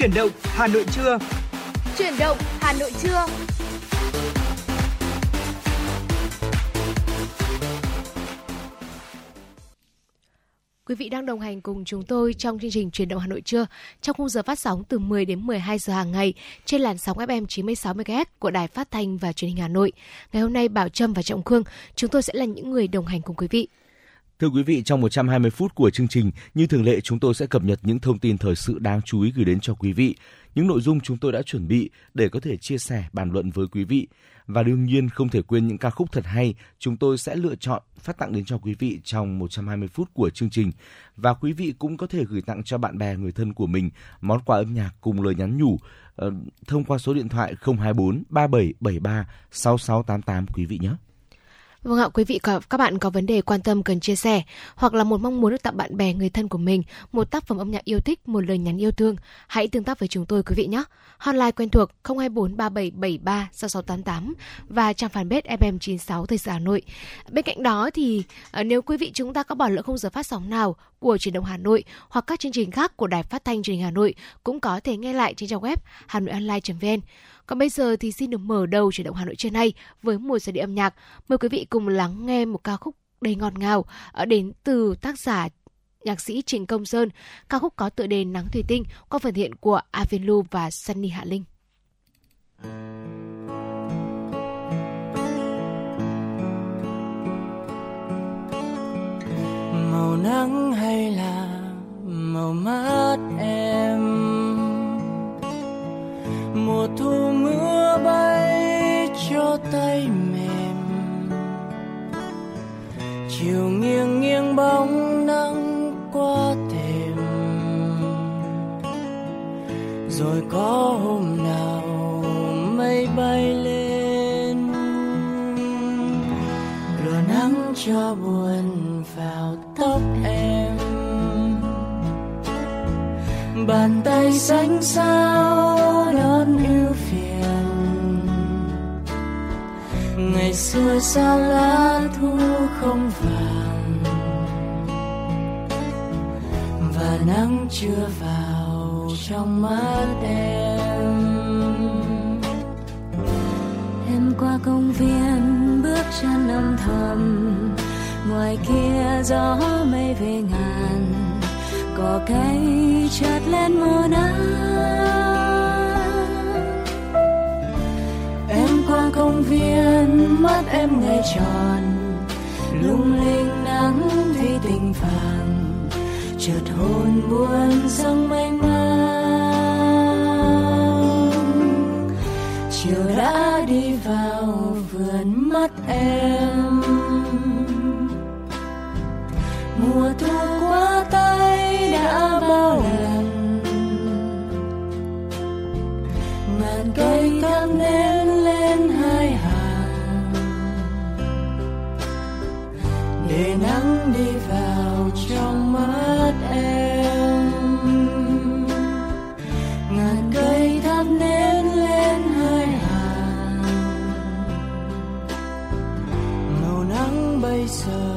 Chuyển động Hà Nội trưa. Chuyển động Hà Nội trưa. Quý vị đang đồng hành cùng chúng tôi trong chương trình Chuyển động Hà Nội trưa trong khung giờ phát sóng từ 10 đến 12 giờ hàng ngày trên làn sóng FM 96 MHz của Đài Phát thanh và Truyền hình Hà Nội. Ngày hôm nay Bảo Trâm và Trọng Khương, chúng tôi sẽ là những người đồng hành cùng quý vị. Thưa quý vị, trong 120 phút của chương trình, như thường lệ chúng tôi sẽ cập nhật những thông tin thời sự đáng chú ý gửi đến cho quý vị, những nội dung chúng tôi đã chuẩn bị để có thể chia sẻ, bàn luận với quý vị. Và đương nhiên không thể quên những ca khúc thật hay chúng tôi sẽ lựa chọn phát tặng đến cho quý vị trong 120 phút của chương trình. Và quý vị cũng có thể gửi tặng cho bạn bè, người thân của mình món quà âm nhạc cùng lời nhắn nhủ thông qua số điện thoại 024 3773 6688 quý vị nhé. Vâng ạ, quý vị, các bạn có vấn đề quan tâm cần chia sẻ hoặc là một mong muốn được tặng bạn bè, người thân của mình một tác phẩm âm nhạc yêu thích, một lời nhắn yêu thương, hãy tương tác với chúng tôi quý vị nhé. Hotline quen thuộc 024 3773 6688 và trang fanpage FM 96 Thời sự Hà Nội. Bên cạnh đó thì nếu quý vị chúng ta có bỏ lỡ khung giờ phát sóng nào của Chuyển động Hà Nội hoặc các chương trình khác của Đài Phát thanh Truyền hình Hà Nội cũng có thể nghe lại trên trang web hanoionline.vn. Còn bây giờ thì xin được mở đầu Chuyển động Hà Nội trưa nay với một giai điệu âm nhạc. Mời quý vị cùng lắng nghe một ca khúc đầy ngọt ngào đến từ tác giả nhạc sĩ Trịnh Công Sơn. Ca khúc có tựa đề Nắng Thủy Tinh qua phần hiện của Avian Lu và Sunny Hạ Linh. Màu nắng hay là màu mắt em, mùa thu mưa bay cho tay mềm, chiều nghiêng nghiêng bóng nắng qua thềm. Rồi có hôm nào mây bay lên, lửa nắng cho buồn vào tóc em. Bàn tay xanh xao đón ưu phiền, ngày xưa sao lá thu không vàng, và nắng chưa vào trong mắt em. Em qua công viên bước chân âm thầm, ngoài kia gió mây về ngàn, cỏ cây chợt lên mùa nắng. Em qua công viên mắt em ngày tròn, lung linh nắng thủy tinh vàng, chợt hồn buồn dâng mênh mang. Chiều đã đi vào vườn mắt em, mùa thu qua tay đã bao lần, ngàn cây thắp nến lên hai hàng, để nắng đi vào trong mắt em. Ngàn cây thắp nến lên hai hàng, màu nắng bây giờ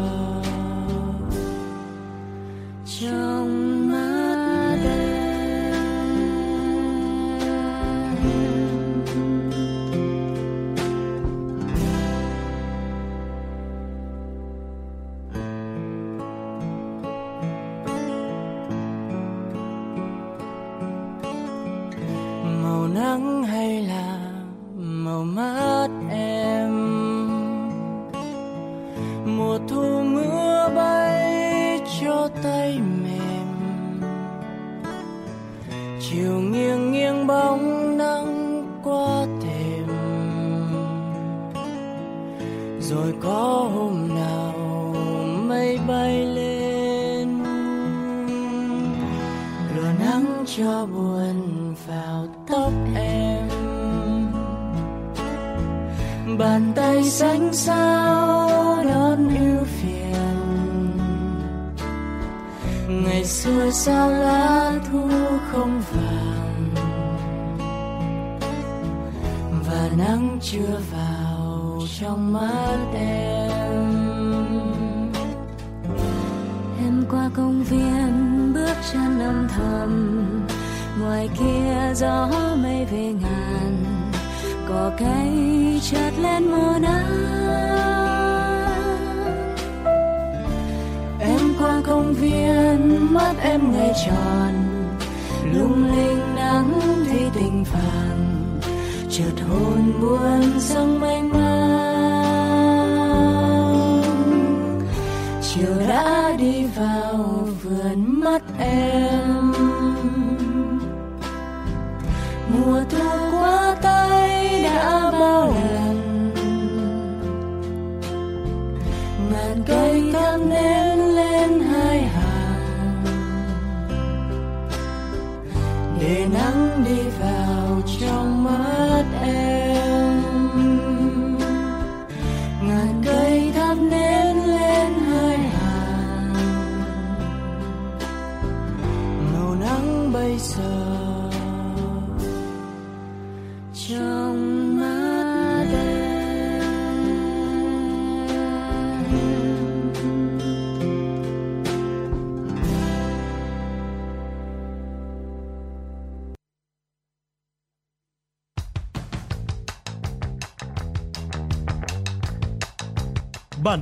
trong nắng hay là màu mắt em, mùa thu mưa bay cho tay mềm, chiều nghiêng nghiêng bóng nắng qua thềm. Rồi có hôm nào mây bay lên, lửa nắng cho buồn vào tóc em. Bàn tay xanh xao đón ưu phiền, ngày xưa sao lá thu không vàng, và nắng chưa vào trong mắt em. Em qua công viên bước chân âm thầm, Ngoài kia gió mây về ngàn, cỏ cây chợt lên mùa nắng. Em qua công viên mắt em ngày tròn, lung linh nắng thấy tình vàng, chợt hồn buồn sông mênh mang. Chiều đã đi vào vườn mắt em, mùa thu qua tay đã bao lần, ngàn cây thắp nến lên hai hàng để nắng đi vào trong mắt em. Ngàn cây thắp nến lên hai hàng, màu nắng bây giờ trong mắt em. Bản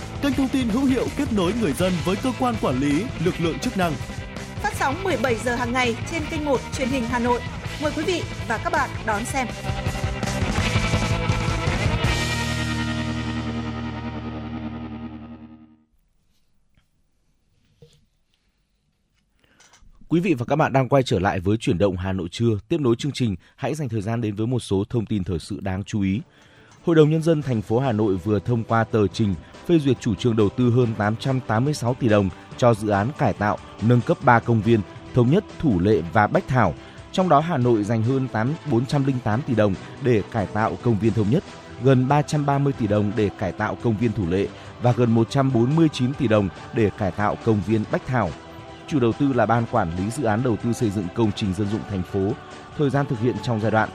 kênh thông tin hữu hiệu kết nối người dân với cơ quan quản lý, lực lượng chức năng. Phát sóng 17 giờ hàng ngày trên kênh 1 truyền hình Hà Nội. Mời quý vị và các bạn đón xem. Quý vị và các bạn đang quay trở lại với Chuyển động Hà Nội trưa. Tiếp nối chương trình, hãy dành thời gian đến với một số thông tin thời sự đáng chú ý. Hội đồng Nhân dân thành phố Hà Nội vừa thông qua tờ trình phê duyệt chủ trương đầu tư hơn 886 tỷ đồng cho dự án cải tạo, nâng cấp 3 công viên Thống Nhất, Thủ Lệ và Bách Thảo. Trong đó Hà Nội dành hơn 408 tỷ đồng để cải tạo công viên Thống Nhất, gần 330 tỷ đồng để cải tạo công viên Thủ Lệ và gần 149 tỷ đồng để cải tạo công viên Bách Thảo. Chủ đầu tư là Ban Quản lý Dự án Đầu tư Xây dựng Công trình Dân dụng thành phố. Thời gian thực hiện trong giai đoạn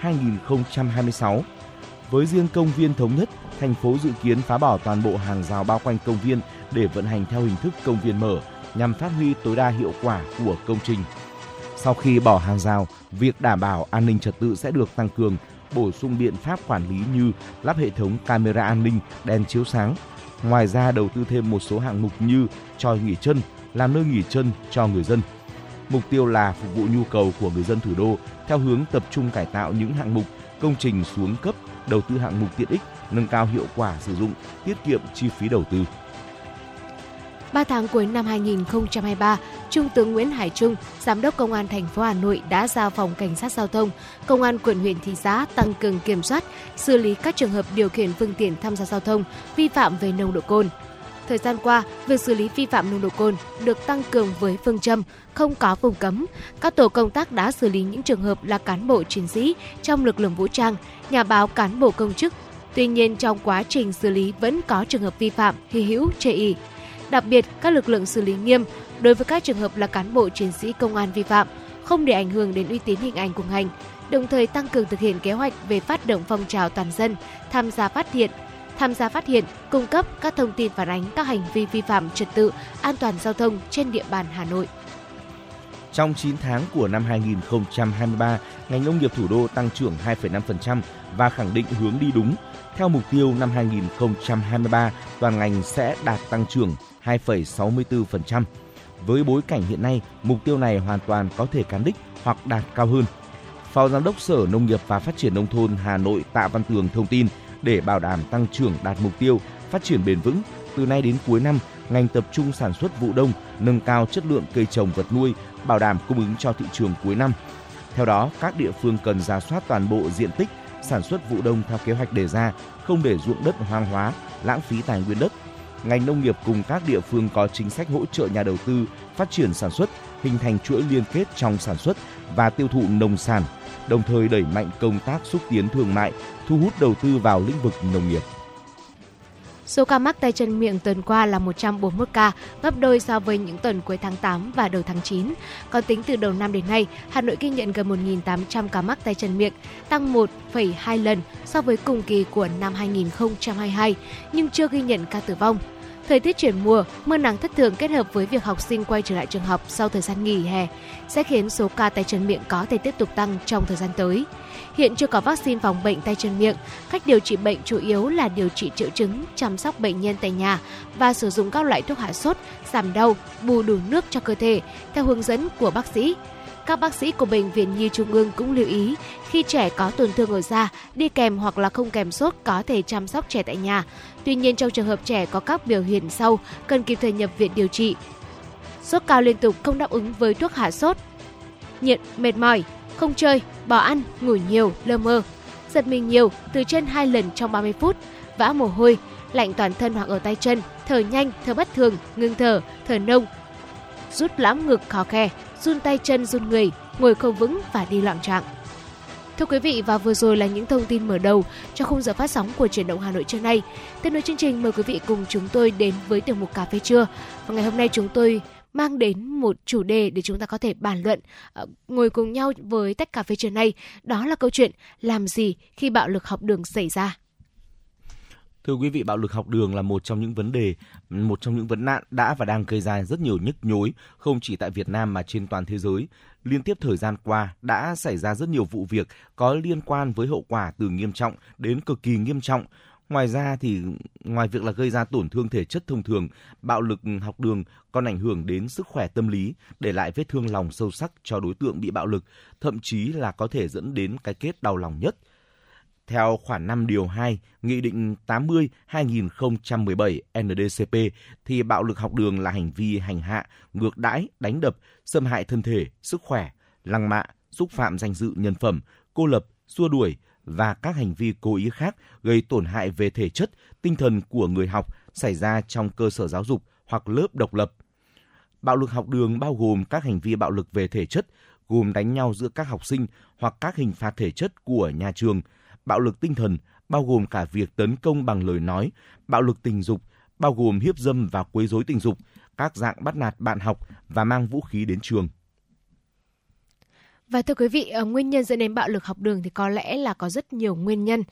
2024-2026. Với riêng công viên Thống Nhất, thành phố dự kiến phá bỏ toàn bộ hàng rào bao quanh công viên để vận hành theo hình thức công viên mở nhằm phát huy tối đa hiệu quả của công trình. Sau khi bỏ hàng rào, việc đảm bảo an ninh trật tự sẽ được tăng cường, bổ sung biện pháp quản lý như lắp hệ thống camera an ninh, đèn chiếu sáng. Ngoài ra đầu tư thêm một số hạng mục như chòi nghỉ chân, làm nơi nghỉ chân cho người dân. Mục tiêu là phục vụ nhu cầu của người dân thủ đô theo hướng tập trung cải tạo những hạng mục, công trình xuống cấp, đầu tư hạng mục tiện ích, nâng cao hiệu quả sử dụng, tiết kiệm chi phí đầu tư. 3 tháng cuối năm 2023, Trung tướng Nguyễn Hải Trung, Giám đốc Công an thành phố Hà Nội đã giao Phòng Cảnh sát Giao thông, Công an quận huyện thị xã tăng cường kiểm soát, xử lý các trường hợp điều khiển phương tiện tham gia giao thông vi phạm về nồng độ cồn. Thời gian qua, việc xử lý vi phạm nồng độ cồn được tăng cường với phương châm không có vùng cấm. Các tổ công tác đã xử lý những trường hợp là cán bộ chiến sĩ trong lực lượng vũ trang, nhà báo, cán bộ công chức. Tuy nhiên, trong quá trình xử lý vẫn có trường hợp vi phạm hy hữu, chê ỷ. Đặc biệt, các lực lượng xử lý nghiêm đối với các trường hợp là cán bộ chiến sĩ công an vi phạm, không để ảnh hưởng đến uy tín hình ảnh của ngành, đồng thời tăng cường thực hiện kế hoạch về phát động phong trào toàn dân tham gia phát hiện, cung cấp các thông tin phản ánh các hành vi vi phạm trật tự an toàn giao thông trên địa bàn Hà Nội. Trong 9 tháng của năm 2023, ngành nông nghiệp thủ đô tăng trưởng 2,5% và khẳng định hướng đi đúng. Theo mục tiêu năm 2023, toàn ngành sẽ đạt tăng trưởng 2,64%. Với bối cảnh hiện nay, mục tiêu này hoàn toàn có thể cán đích hoặc đạt cao hơn. Phó Giám đốc Sở Nông nghiệp và Phát triển Nông thôn Hà Nội Tạ Văn Tường thông tin, để bảo đảm tăng trưởng đạt mục tiêu, phát triển bền vững, từ nay đến cuối năm, ngành tập trung sản xuất vụ đông, nâng cao chất lượng cây trồng vật nuôi, bảo đảm cung ứng cho thị trường cuối năm. Theo đó, các địa phương cần rà soát toàn bộ diện tích sản xuất vụ đông theo kế hoạch đề ra, không để ruộng đất hoang hóa, lãng phí tài nguyên đất. ngành nông nghiệp cùng các địa phương có chính sách hỗ trợ nhà đầu tư phát triển sản xuất, hình thành chuỗi liên kết trong sản xuất và tiêu thụ nông sản, đồng thời đẩy mạnh công tác xúc tiến thương mại, thu hút đầu tư vào lĩnh vực nông nghiệp. Số ca mắc tay chân miệng tuần qua là 141 ca, gấp đôi so với những tuần cuối tháng 8 và đầu tháng 9. Còn tính từ đầu năm đến nay, Hà Nội ghi nhận gần 1.800 ca mắc tay chân miệng, tăng 1,2 lần so với cùng kỳ của năm 2022, nhưng chưa ghi nhận ca tử vong. Thời tiết chuyển mùa, mưa nắng thất thường kết hợp với việc học sinh quay trở lại trường học sau thời gian nghỉ hè sẽ khiến số ca tay chân miệng có thể tiếp tục tăng trong thời gian tới. Hiện chưa có vaccine phòng bệnh tay chân miệng, cách điều trị bệnh chủ yếu là điều trị triệu chứng, chăm sóc bệnh nhân tại nhà và sử dụng các loại thuốc hạ sốt, giảm đau, bù đủ nước cho cơ thể, theo hướng dẫn của bác sĩ. Các bác sĩ của Bệnh viện Nhi Trung ương cũng lưu ý, khi trẻ có tổn thương ở da, đi kèm hoặc là không kèm sốt có thể chăm sóc trẻ tại nhà. Tuy nhiên, trong trường hợp trẻ có các biểu hiện sau, cần kịp thời nhập viện điều trị. Sốt cao liên tục không đáp ứng với thuốc hạ sốt, nhiệt, mệt mỏi, không chơi, bỏ ăn, ngủ nhiều, lơ mơ, giật mình nhiều từ trên 2 lần trong 30 phút, vã mồ hôi, lạnh toàn thân hoặc ở tay chân, thở nhanh, thở bất thường, ngừng thở, thở nông, rút lõm ngực khó khe, run tay chân, run người, ngồi không vững và đi loạn trạng. Thưa quý vị, và vừa rồi là những thông tin mở đầu cho khung giờ phát sóng của Chuyển động Hà Nội trưa nay. Tiếp nối chương trình, mời quý vị cùng chúng tôi đến với tiểu mục Cà phê trưa. Và ngày hôm nay chúng tôi mang đến một chủ đề để chúng ta có thể bàn luận, ngồi cùng nhau với tách cà phê trưa nay. Đó là câu chuyện làm gì khi bạo lực học đường xảy ra. Thưa quý vị, bạo lực học đường là một trong những vấn nạn đã và đang gây ra rất nhiều nhức nhối, không chỉ tại Việt Nam mà trên toàn thế giới. Liên tiếp thời gian qua đã xảy ra rất nhiều vụ việc có liên quan với hậu quả từ nghiêm trọng đến cực kỳ nghiêm trọng. Ngoài ra thì ngoài việc là gây ra tổn thương thể chất thông thường, bạo lực học đường còn ảnh hưởng đến sức khỏe tâm lý, để lại vết thương lòng sâu sắc cho đối tượng bị bạo lực, thậm chí là có thể dẫn đến cái kết đau lòng nhất. Theo khoản 5 điều 2, Nghị định 80/2017 NDCP thì bạo lực học đường là hành vi hành hạ, ngược đãi, đánh đập, xâm hại thân thể, sức khỏe, lăng mạ, xúc phạm danh dự nhân phẩm, cô lập, xua đuổi và các hành vi cố ý khác gây tổn hại về thể chất, tinh thần của người học xảy ra trong cơ sở giáo dục hoặc lớp độc lập. Bạo lực học đường bao gồm các hành vi bạo lực về thể chất, gồm đánh nhau giữa các học sinh hoặc các hình phạt thể chất của nhà trường. Bạo lực tinh thần bao gồm cả việc tấn công bằng lời nói, bạo lực tình dục bao gồm hiếp dâm và quấy rối tình dục, các dạng bắt nạt bạn học và mang vũ khí đến trường. Và thưa quý vị, nguyên nhân dẫn đến bạo lực học đường thì có lẽ là có rất nhiều nguyên nhân.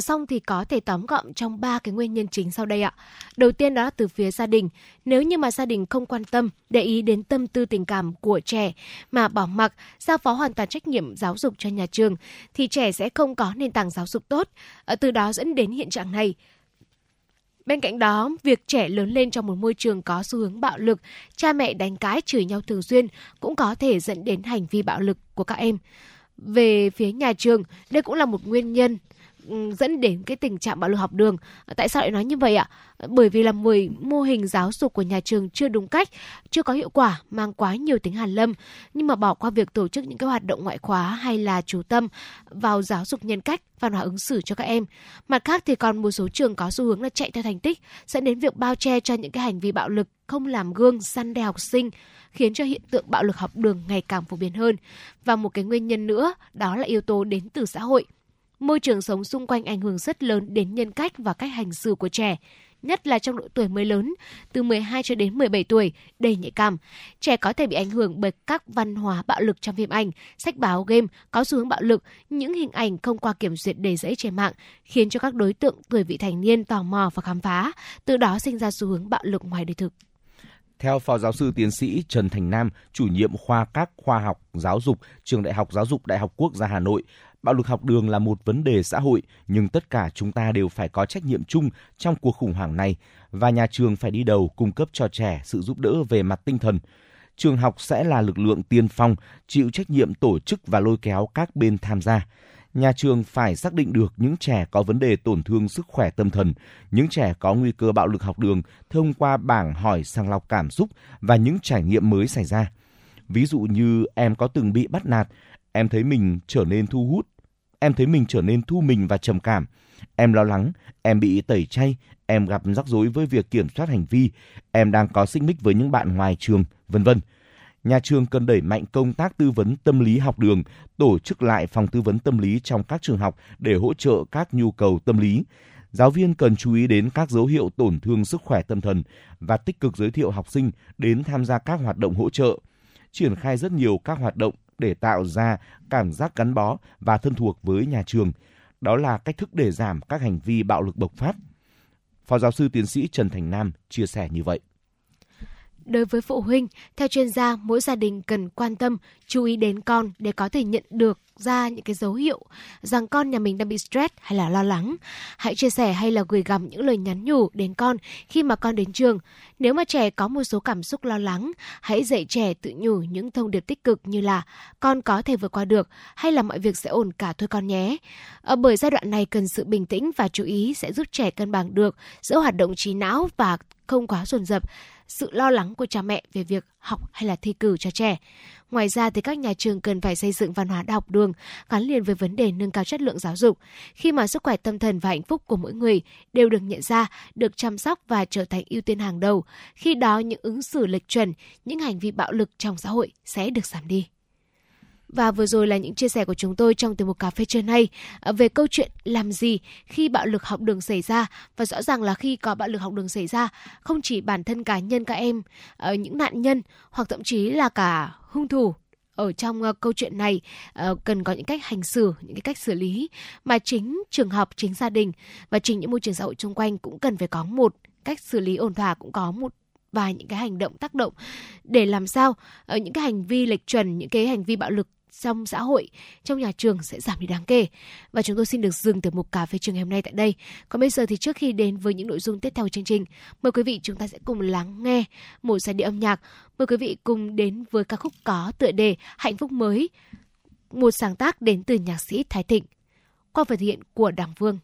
Song thì có thể tóm gọn trong 3 cái nguyên nhân chính sau đây ạ. Đầu tiên đó là từ phía gia đình. Nếu như mà gia đình không quan tâm, để ý đến tâm tư tình cảm của trẻ mà bỏ mặc, giao phó hoàn toàn trách nhiệm giáo dục cho nhà trường, thì trẻ sẽ không có nền tảng giáo dục tốt, từ đó dẫn đến hiện trạng này. Bên cạnh đó, việc trẻ lớn lên trong một môi trường có xu hướng bạo lực, cha mẹ đánh cãi chửi nhau thường xuyên cũng có thể dẫn đến hành vi bạo lực của các em. Về phía nhà trường, đây cũng là một nguyên nhân dẫn đến cái tình trạng bạo lực học đường. Tại sao lại nói như vậy ạ? Bởi vì là mô hình giáo dục của nhà trường chưa đúng cách, chưa có hiệu quả, mang quá nhiều tính hàn lâm, nhưng mà bỏ qua việc tổ chức những cái hoạt động ngoại khóa hay là chú tâm vào giáo dục nhân cách, văn hóa ứng xử cho các em. Mặt khác thì còn một số trường có xu hướng là chạy theo thành tích, dẫn đến việc bao che cho những cái hành vi bạo lực, không làm gương săn đe học sinh, khiến cho hiện tượng bạo lực học đường ngày càng phổ biến hơn. Và một cái nguyên nhân nữa đó là yếu tố đến từ xã hội. Môi trường sống xung quanh ảnh hưởng rất lớn đến nhân cách và cách hành xử của trẻ, nhất là trong độ tuổi mới lớn, từ 12 cho đến 17 tuổi, đầy nhạy cảm. Trẻ có thể bị ảnh hưởng bởi các văn hóa bạo lực trong phim ảnh, sách báo, game, có xu hướng bạo lực, những hình ảnh không qua kiểm duyệt đầy rẫy trên mạng, khiến cho các đối tượng tuổi vị thành niên tò mò và khám phá, từ đó sinh ra xu hướng bạo lực ngoài đời thực. Theo Phó Giáo sư Tiến sĩ Trần Thành Nam, chủ nhiệm khoa các khoa học giáo dục, Trường Đại học Giáo dục Đại học Quốc gia Hà Nội, bạo lực học đường là một vấn đề xã hội, nhưng tất cả chúng ta đều phải có trách nhiệm chung trong cuộc khủng hoảng này, và nhà trường phải đi đầu cung cấp cho trẻ sự giúp đỡ về mặt tinh thần. Trường học sẽ là lực lượng tiên phong, chịu trách nhiệm tổ chức và lôi kéo các bên tham gia. Nhà trường phải xác định được những trẻ có vấn đề tổn thương sức khỏe tâm thần, những trẻ có nguy cơ bạo lực học đường thông qua bảng hỏi sàng lọc cảm xúc và những trải nghiệm mới xảy ra. Ví dụ như em có từng bị bắt nạt, em thấy mình trở nên thu mình và trầm cảm. Em lo lắng, em bị tẩy chay, em gặp rắc rối với việc kiểm soát hành vi, em đang có xích mích với những bạn ngoài trường, vân vân. Nhà trường cần đẩy mạnh công tác tư vấn tâm lý học đường, tổ chức lại phòng tư vấn tâm lý trong các trường học để hỗ trợ các nhu cầu tâm lý. Giáo viên cần chú ý đến các dấu hiệu tổn thương sức khỏe tâm thần và tích cực giới thiệu học sinh đến tham gia các hoạt động hỗ trợ. Triển khai rất nhiều các hoạt động để tạo ra cảm giác gắn bó và thân thuộc với nhà trường. Đó là cách thức để giảm các hành vi bạo lực bộc phát. Phó giáo sư tiến sĩ Trần Thành Nam chia sẻ như vậy. Đối với phụ huynh, theo chuyên gia, mỗi gia đình cần quan tâm, chú ý đến con để có thể nhận được ra những cái dấu hiệu rằng con nhà mình đang bị stress hay là lo lắng. Hãy chia sẻ hay là gửi gắm những lời nhắn nhủ đến con khi mà con đến trường. Nếu mà trẻ có một số cảm xúc lo lắng, hãy dạy trẻ tự nhủ những thông điệp tích cực như là con có thể vượt qua được hay là mọi việc sẽ ổn cả thôi con nhé. Bởi giai đoạn này cần sự bình tĩnh và chú ý sẽ giúp trẻ cân bằng được giữa hoạt động trí não và không quá dồn dập sự lo lắng của cha mẹ về việc học hay là thi cử cho trẻ. Ngoài ra thì các nhà trường cần phải xây dựng văn hóa học đường gắn liền với vấn đề nâng cao chất lượng giáo dục. Khi mà sức khỏe tâm thần và hạnh phúc của mỗi người đều được nhận ra, được chăm sóc và trở thành ưu tiên hàng đầu, khi đó những ứng xử lệch chuẩn, những hành vi bạo lực trong xã hội sẽ được giảm đi. Và vừa rồi là những chia sẻ của chúng tôi trong tiểu mục Cà phê trưa nay về câu chuyện làm gì khi bạo lực học đường xảy ra. Và rõ ràng là khi có bạo lực học đường xảy ra, không chỉ bản thân cá nhân các em, những nạn nhân hoặc thậm chí là cả hung thủ ở trong câu chuyện này cần có những cách hành xử, những cái cách xử lý mà chính trường học, chính gia đình và chính những môi trường xã hội xung quanh cũng cần phải có một cách xử lý ổn thỏa, cũng có một và những cái hành động tác động để làm sao những cái hành vi lệch chuẩn, những cái hành vi bạo lực trong xã hội, trong nhà trường sẽ giảm đi đáng kể. Và chúng tôi xin được dừng tiểu mục Cà phê trưa ngày hôm nay tại đây. Còn bây giờ thì trước khi đến với những nội dung tiếp theo của chương trình, mời quý vị chúng ta sẽ cùng lắng nghe một giai điệu âm nhạc. Mời quý vị cùng đến với ca khúc có tựa đề Hạnh phúc mới, một sáng tác đến từ nhạc sĩ Thái Thịnh qua phần thể hiện của Đảng Vương.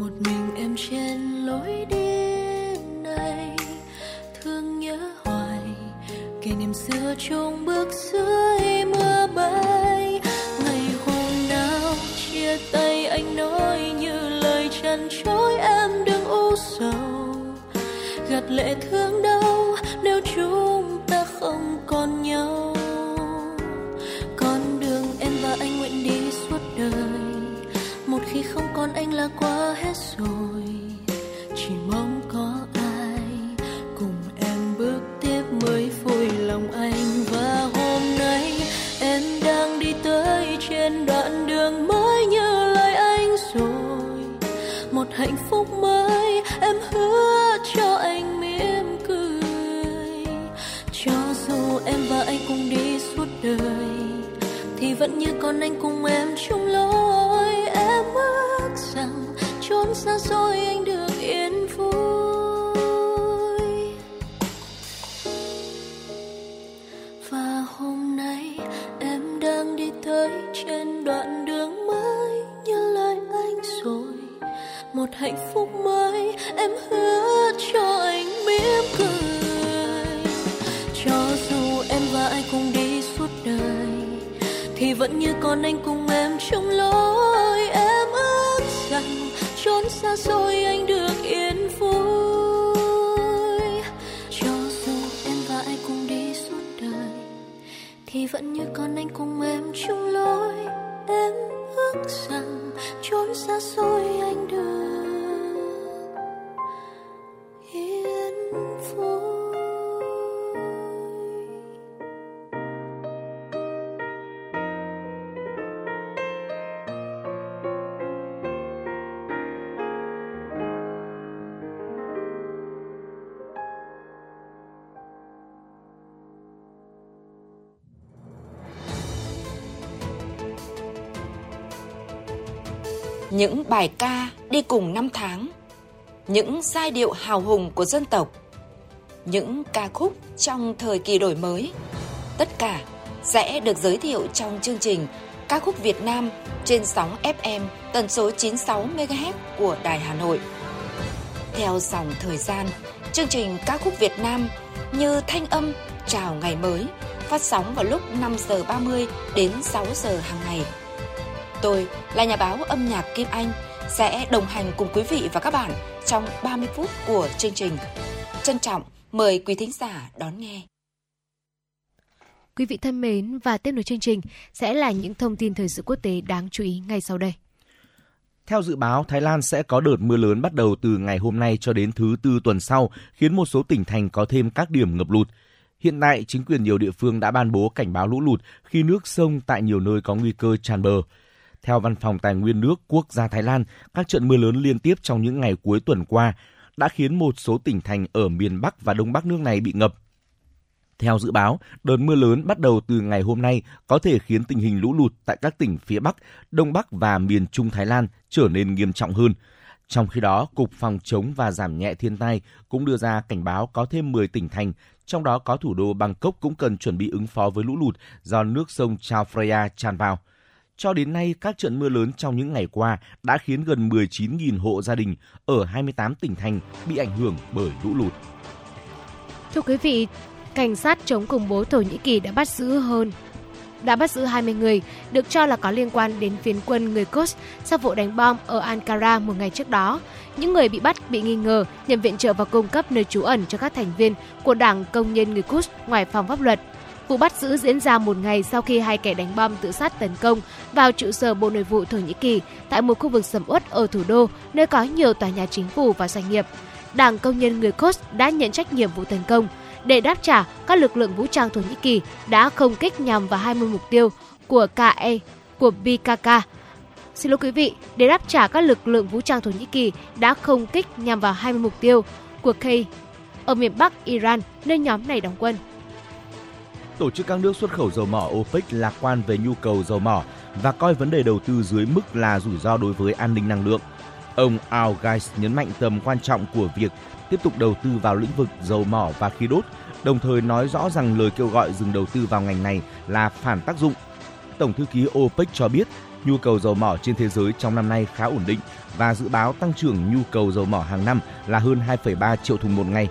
một mình em trên lối đêm này, thương nhớ hoài kỷ niệm xưa chung bước dưới mưa bay. Ngày hôm nào chia tay anh nói như lời trăn trối, em đừng u sầu gạt lệ thương đau nếu chúng ta không còn nhau. Con đường em và anh nguyện đi suốt đời, một khi không còn anh là quá hết rồi, chỉ mong có ai cùng em bước tiếp mới vui lòng anh. Và hôm nay em đang đi tới trên đoạn đường mới như lời anh rồi, một hạnh phúc mới em hứa cho anh mỉm cười. Cho dù em và anh cùng đi suốt đời thì vẫn như còn anh cùng em chung lối. Em ước rằng chốn xa xôi anh được yên vui. Và hôm nay em đang đi tới trên đoạn đường mới như lời anh rồi, một hạnh phúc mới em hứa cho anh mỉm cười. Cho dù em và anh cùng đi suốt đời thì vẫn như còn anh cùng em chung lối. Em ước rằng chốn xa xôi anh được yên vui. Cho dù em và anh cùng đi suốt đời thì vẫn như còn anh cùng em chung lối. Em ước rằng chốn xa xôi anh được yên vui. Những bài ca đi cùng năm tháng, những giai điệu hào hùng của dân tộc, những ca khúc trong thời kỳ đổi mới, tất cả sẽ được giới thiệu trong chương trình Ca khúc Việt Nam trên sóng FM tần số 96 MHz của Đài Hà Nội. Theo dòng thời gian, chương trình Ca khúc Việt Nam như thanh âm chào ngày mới, phát sóng vào lúc 5:30 đến 6 giờ hàng ngày. Tôi là nhà báo âm nhạc Kim Anh sẽ đồng hành cùng quý vị và các bạn trong 30 phút của chương trình. Trân trọng mời quý thính giả đón nghe. Quý vị thân mến, và tiếp nối chương trình sẽ là những thông tin thời sự quốc tế đáng chú ý ngay sau đây. Theo dự báo, Thái Lan sẽ có đợt mưa lớn bắt đầu từ ngày hôm nay cho đến thứ Tư tuần sau, khiến một số tỉnh thành có thêm các điểm ngập lụt. Hiện tại, chính quyền nhiều địa phương đã ban bố cảnh báo lũ lụt khi nước sông tại nhiều nơi có nguy cơ tràn bờ. Theo Văn phòng Tài nguyên nước quốc gia Thái Lan, các trận mưa lớn liên tiếp trong những ngày cuối tuần qua đã khiến một số tỉnh thành ở miền Bắc và Đông Bắc nước này bị ngập. Theo dự báo, đợt mưa lớn bắt đầu từ ngày hôm nay có thể khiến tình hình lũ lụt tại các tỉnh phía Bắc, Đông Bắc và miền Trung Thái Lan trở nên nghiêm trọng hơn. Trong khi đó, Cục Phòng chống và Giảm nhẹ thiên tai cũng đưa ra cảnh báo có thêm 10 tỉnh thành, trong đó có thủ đô Bangkok cũng cần chuẩn bị ứng phó với lũ lụt do nước sông Chao Phraya tràn vào. Cho đến nay, các trận mưa lớn trong những ngày qua đã khiến gần 19.000 hộ gia đình ở 28 tỉnh thành bị ảnh hưởng bởi lũ lụt. Thưa quý vị, cảnh sát chống khủng bố Thổ Nhĩ Kỳ đã bắt giữ 20 người được cho là có liên quan đến phiến quân người Kurd sau vụ đánh bom ở Ankara một ngày trước đó. Những người bị bắt bị nghi ngờ nhận viện trợ và cung cấp nơi trú ẩn cho các thành viên của Đảng Công nhân người Kurd ngoài phòng pháp luật. Vụ bắt giữ diễn ra một ngày sau khi hai kẻ đánh bom tự sát tấn công vào trụ sở Bộ Nội vụ Thổ Nhĩ Kỳ tại một khu vực sầm uất ở thủ đô, nơi có nhiều tòa nhà chính phủ và doanh nghiệp. Đảng Công nhân người Kurd đã nhận trách nhiệm vụ tấn công. Để đáp trả, các lực lượng vũ trang Thổ Nhĩ Kỳ đã không kích nhằm vào 20 mục tiêu của PKK. K ở miền Bắc Iran, nơi nhóm này đóng quân. Tổ chức các nước xuất khẩu dầu mỏ OPEC lạc quan về nhu cầu dầu mỏ và coi vấn đề đầu tư dưới mức là rủi ro đối với an ninh năng lượng. Ông Al Ghais nhấn mạnh tầm quan trọng của việc tiếp tục đầu tư vào lĩnh vực dầu mỏ và khí đốt, đồng thời nói rõ rằng lời kêu gọi dừng đầu tư vào ngành này là phản tác dụng. Tổng thư ký OPEC cho biết nhu cầu dầu mỏ trên thế giới trong năm nay khá ổn định và dự báo tăng trưởng nhu cầu dầu mỏ hàng năm là hơn 2,3 triệu thùng một ngày.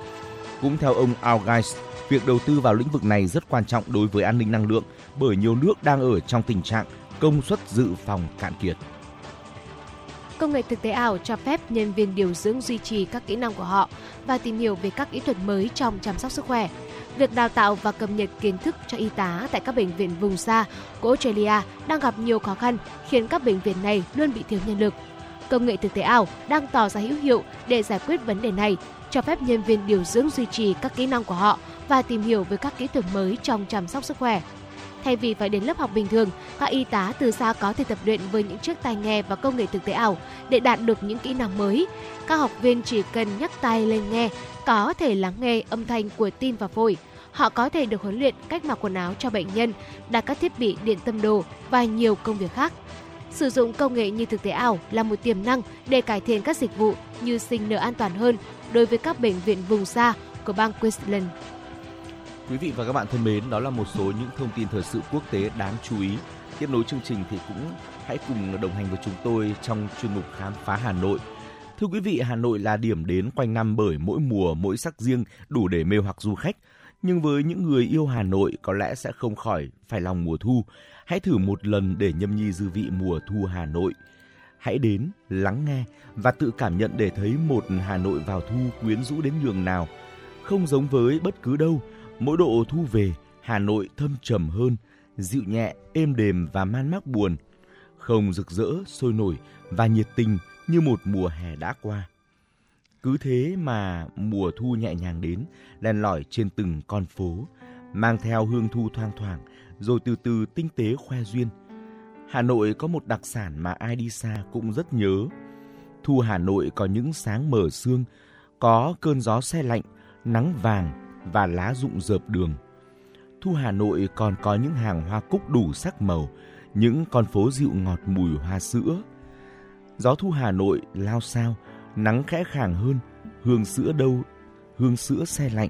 Cũng theo ông Algeis, việc đầu tư vào lĩnh vực này rất quan trọng đối với an ninh năng lượng bởi nhiều nước đang ở trong tình trạng công suất dự phòng cạn kiệt. Công nghệ thực tế ảo cho phép nhân viên điều dưỡng duy trì các kỹ năng của họ và tìm hiểu về các kỹ thuật mới trong chăm sóc sức khỏe. Việc đào tạo và cập nhật kiến thức cho y tá tại các bệnh viện vùng xa của Australia đang gặp nhiều khó khăn, khiến các bệnh viện này luôn bị thiếu nhân lực. Công nghệ thực tế ảo đang tỏ ra hữu hiệu để giải quyết vấn đề này, cho phép nhân viên điều dưỡng duy trì các kỹ năng của họ và tìm hiểu về các kỹ thuật mới trong chăm sóc sức khỏe. Thay vì phải đến lớp học bình thường, các y tá từ xa có thể tập luyện với những chiếc tai nghe và công nghệ thực tế ảo để đạt được những kỹ năng mới. Các học viên chỉ cần nhấc tai lên nghe, có thể lắng nghe âm thanh của tim và phổi. Họ có thể được huấn luyện cách mặc quần áo cho bệnh nhân, đặt các thiết bị điện tâm đồ và nhiều công việc khác. Sử dụng công nghệ như thực tế ảo là một tiềm năng để cải thiện các dịch vụ như sinh nở an toàn hơn đối với các bệnh viện vùng xa của bang Queensland. Quý vị và các bạn thân mến, đó là một số những thông tin thời sự quốc tế đáng chú ý. Tiếp nối chương trình thì cũng hãy cùng đồng hành với chúng tôi trong chuyên mục Khám phá Hà Nội. Thưa quý vị, Hà Nội là điểm đến quanh năm bởi mỗi mùa, mỗi sắc riêng đủ để mê hoặc du khách. Nhưng với những người yêu Hà Nội có lẽ sẽ không khỏi phải lòng mùa thu. Hãy thử một lần để nhâm nhi dư vị mùa thu Hà Nội. Hãy đến, lắng nghe và tự cảm nhận để thấy một Hà Nội vào thu quyến rũ đến nhường nào. Không giống với bất cứ đâu, mỗi độ thu về, Hà Nội thâm trầm hơn, dịu nhẹ, êm đềm và man mác buồn. Không rực rỡ, sôi nổi và nhiệt tình như một mùa hè đã qua. Cứ thế mà mùa thu nhẹ nhàng đến, len lỏi trên từng con phố, mang theo hương thu thoang thoảng, rồi từ từ tinh tế khoe duyên. Hà Nội có một đặc sản mà ai đi xa cũng rất nhớ. Thu Hà Nội có những sáng mờ sương, có cơn gió se lạnh, nắng vàng và lá rụng rợp đường. Thu Hà Nội còn có những hàng hoa cúc đủ sắc màu, những con phố dịu ngọt mùi hoa sữa. Gió thu Hà Nội lao xao, nắng khẽ khàng hơn, hương sữa se lạnh,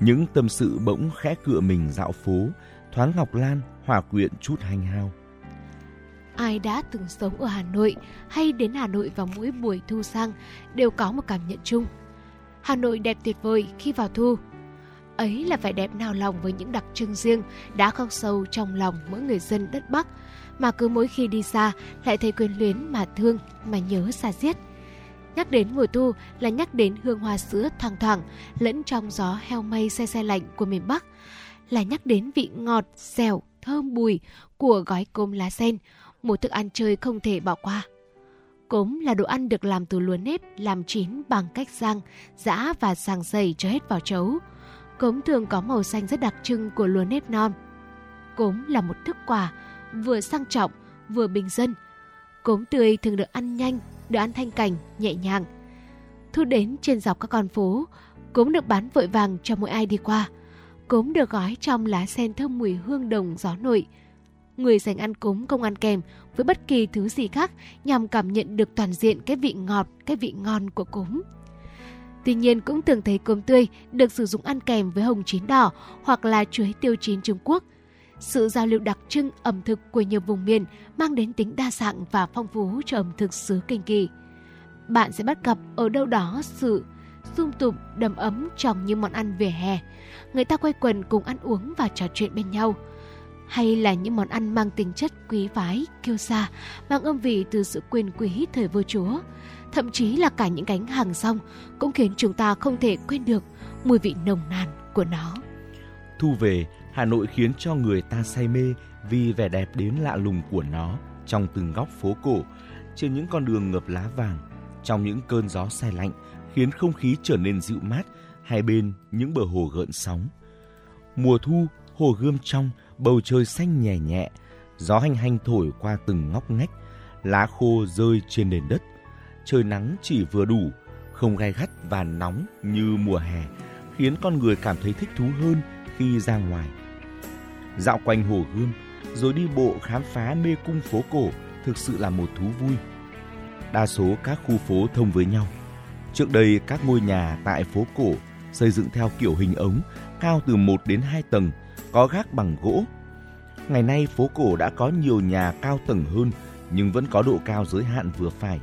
những tâm sự bỗng khẽ cựa mình dạo phố, thoáng ngọc lan, hòa quyện chút hanh hao. Ai đã từng sống ở Hà Nội hay đến Hà Nội vào mỗi buổi thu sang đều có một cảm nhận chung. Hà Nội đẹp tuyệt vời khi vào thu. Ấy là vẻ đẹp nao lòng với những đặc trưng riêng đã khắc sâu trong lòng mỗi người dân đất Bắc, mà cứ mỗi khi đi xa lại thấy quyến luyến mà thương, mà nhớ xa diết. Nhắc đến mùa thu là nhắc đến hương hoa sữa thoang thoảng lẫn trong gió heo mây se se lạnh của miền Bắc, là nhắc đến vị ngọt, dẻo, thơm bùi của gói cốm lá sen, một thức ăn chơi không thể bỏ qua. Cốm là đồ ăn được làm từ lúa nếp, làm chín bằng cách rang, giã và rang dày cho hết vào chấu. Cốm thường có màu xanh rất đặc trưng của lúa nếp non. Cốm là một thức quà, vừa sang trọng, vừa bình dân. Cốm tươi thường được ăn nhanh, được ăn thanh cảnh, nhẹ nhàng. Thu đến trên dọc các con phố, cốm được bán vội vàng cho mỗi ai đi qua. Cốm được gói trong lá sen thơm mùi hương đồng gió nội. Người dành ăn cốm không ăn kèm với bất kỳ thứ gì khác nhằm cảm nhận được toàn diện cái vị ngọt, cái vị ngon của cốm. Tuy nhiên cũng thường thấy cốm tươi được sử dụng ăn kèm với hồng chín đỏ hoặc là chuối tiêu chín Trung Quốc. Sự giao lưu đặc trưng ẩm thực của nhiều vùng miền mang đến tính đa dạng và phong phú cho ẩm thực xứ Kinh Kỳ. Bạn sẽ bắt gặp ở đâu đó sự sum tụm đầm ấm trong những món ăn vỉa hè. Người ta quây quần cùng ăn uống và trò chuyện bên nhau. Hay là những món ăn mang tính chất quý phái, kiêu sa, mang âm vị từ sự quyền quý thời vua chúa. Thậm chí là cả những gánh hàng rong cũng khiến chúng ta không thể quên được mùi vị nồng nàn của nó. Thu về, Hà Nội khiến cho người ta say mê vì vẻ đẹp đến lạ lùng của nó trong từng góc phố cổ, trên những con đường ngập lá vàng, trong những cơn gió se lạnh khiến không khí trở nên dịu mát hai bên những bờ hồ gợn sóng. Mùa thu, hồ gươm trong, bầu trời xanh nhẹ nhẹ, gió hanh hanh thổi qua từng ngóc ngách, lá khô rơi trên nền đất. Trời nắng chỉ vừa đủ, không gay gắt và nóng như mùa hè, khiến con người cảm thấy thích thú hơn khi ra ngoài. Dạo quanh hồ Gươm, rồi đi bộ khám phá mê cung phố cổ thực sự là một thú vui. Đa số các khu phố thông với nhau. Trước đây các ngôi nhà tại phố cổ xây dựng theo kiểu hình ống, cao từ 1 đến 2 tầng, có gác bằng gỗ. Ngày nay phố cổ đã có nhiều nhà cao tầng hơn, nhưng vẫn có độ cao giới hạn vừa phải.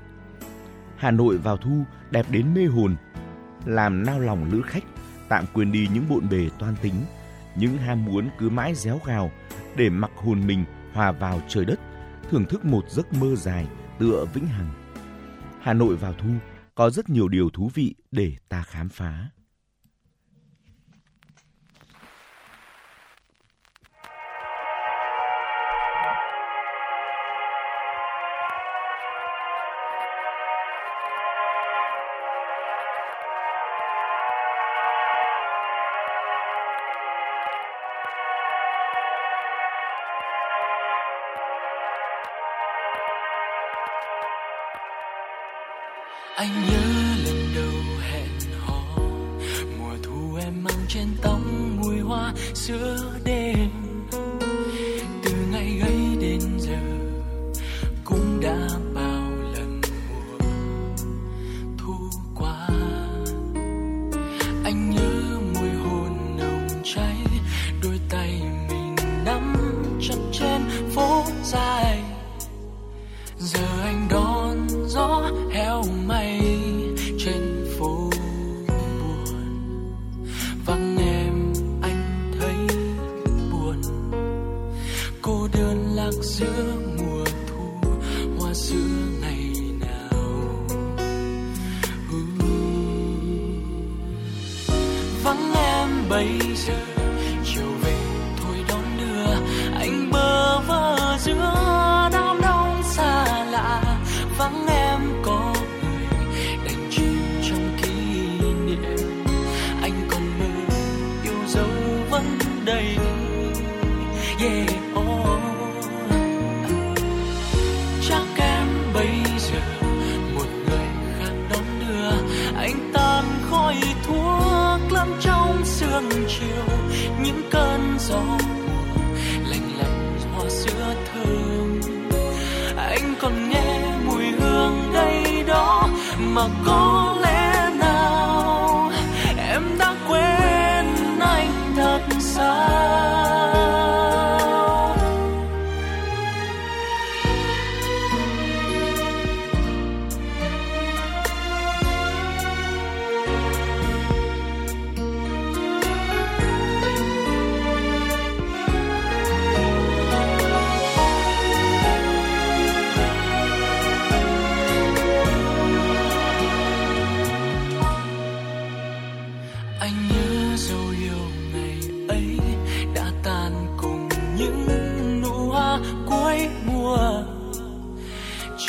Hà Nội vào thu đẹp đến mê hồn, làm nao lòng lữ khách, tạm quên đi những bộn bề toan tính, những ham muốn cứ mãi réo gào, để mặc hồn mình hòa vào trời đất, thưởng thức một giấc mơ dài tựa vĩnh hằng. Hà Nội vào thu có rất nhiều điều thú vị để ta khám phá. Anh nhớ lần đầu hẹn hò, mùa thu em mang trên tóc mùi hoa giữa đêm. Từ ngày ấy đến giờ cũng đã bao lần mùa thu qua. Anh nhớ mùi hồn nồng cháy, đôi tay mình nắm chặt trên phố dài. Giờ anh đón gió heo may trên phố buồn, vắng em anh thấy buồn, cô đơn lạc giữa mùa thu hoa sữa ngày nào. Vắng em bây giờ chiều về thôi đón đưa anh bơ vơ giữa đám đông xa lạ. Vắng em có người đành chìm trong kỷ niệm, anh còn mơ yêu dấu vẫn đầy. Chắc em bây giờ một người khác đón đưa anh, tan khói thuốc lắm trong sương chiều, những cơn gió mùa lạnh lạnh hoa sữa thơm. Anh còn nghe mùi hương đây đó mà có lẽ nào em đã quên anh thật sao.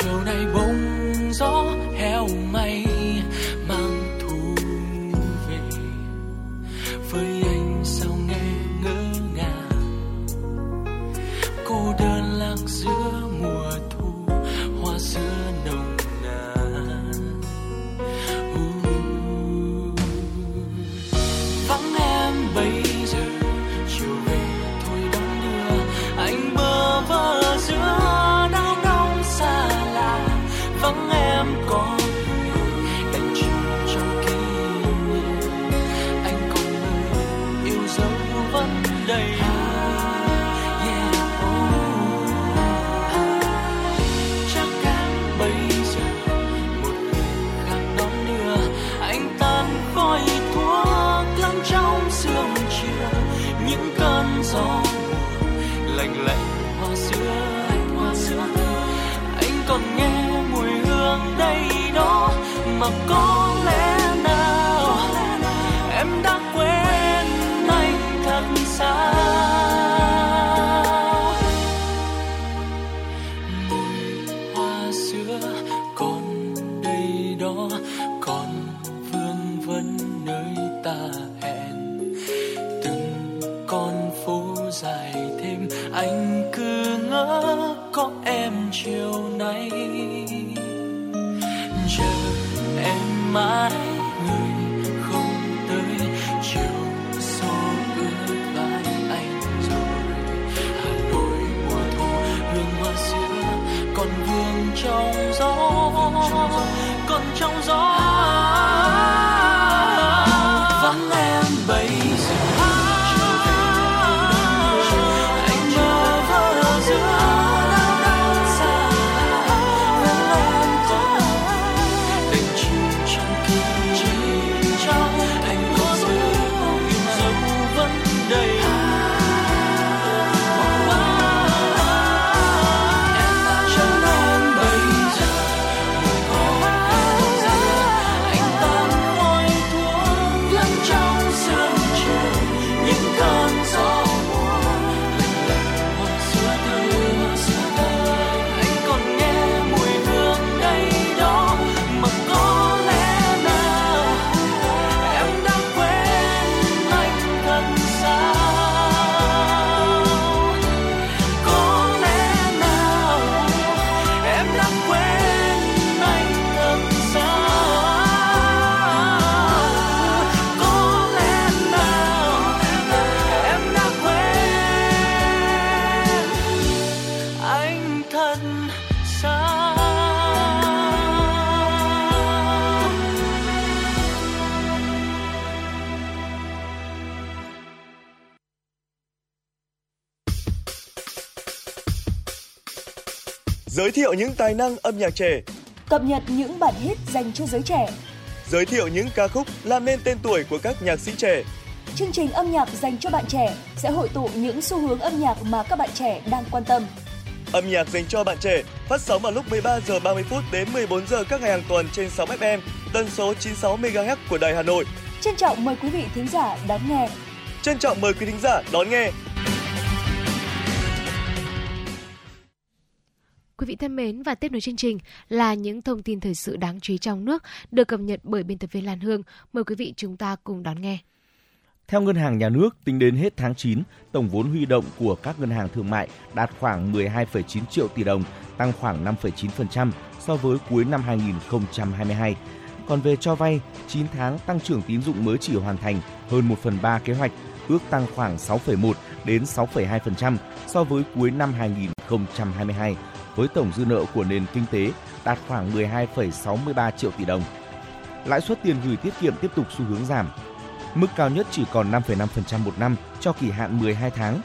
Chiều nay bông gió heo may mang thu về, với anh sao nghe ngỡ ngàng, cô đơn lạc giữa mùa thu hoa sữa nồng nàn. Vắng em bây giờ chiều về thôi đón đưa anh bơ vơ giữa. Vắng em có người đành chìm trong kỷ niệm, anh còn người yêu dấu vẫn đầy. Chắc em bây giờ một người khác đón đưa anh, tan khói thuốc lắm trong sương chiều, những cơn gió lạnh lạnh hoa sữa anh còn nghe đây đó mà có lẽ nào em đã quên anh thật sao. Mùi hoa sữa còn đây đó, còn vương vấn nơi ta hẹn, từng con phố dài thêm anh cứ ngỡ có em chiều nay. Chờ em mãi người không tới, chiều gió ướt vai anh rồi. Hà Nội mùa thu hương hoa sữa còn vương trong gió, còn trong gió. Vắng em bây giờ. Anh mơ vỡ giữa đám đông xa. Giới thiệu những tài năng âm nhạc trẻ, cập nhật những bản hit dành cho giới trẻ, giới thiệu những ca khúc làm nên tên tuổi của các nhạc sĩ trẻ. Chương trình âm nhạc dành cho bạn trẻ sẽ hội tụ những xu hướng âm nhạc mà các bạn trẻ đang quan tâm. Âm nhạc dành cho bạn trẻ phát sóng vào lúc 13h30 đến 14h các ngày hàng tuần trên 6 FM, tần số 96 MHz của Đài Hà Nội. Trân trọng mời quý vị thính giả đón nghe. Quý vị thân mến, và tiếp nối chương trình là những thông tin thời sự đáng chú ý trong nước được cập nhật bởi biên tập viên Lan Hương. Mời quý vị chúng ta cùng đón nghe. Theo Ngân hàng Nhà nước, tính đến hết tháng 9, tổng vốn huy động của các ngân hàng thương mại đạt khoảng 12,9 triệu tỷ đồng, tăng khoảng 5,9% so với cuối năm 2022. Còn về cho vay, 9 tháng tăng trưởng tín dụng mới chỉ hoàn thành hơn 1/3 kế hoạch, ước tăng khoảng 6,1 đến 6,2% so với cuối năm 2022, với tổng dư nợ của nền kinh tế đạt khoảng 12,63 triệu tỷ đồng. Lãi suất tiền gửi tiết kiệm tiếp tục xu hướng giảm, mức cao nhất chỉ còn 5,5% một năm cho kỳ hạn 12 tháng,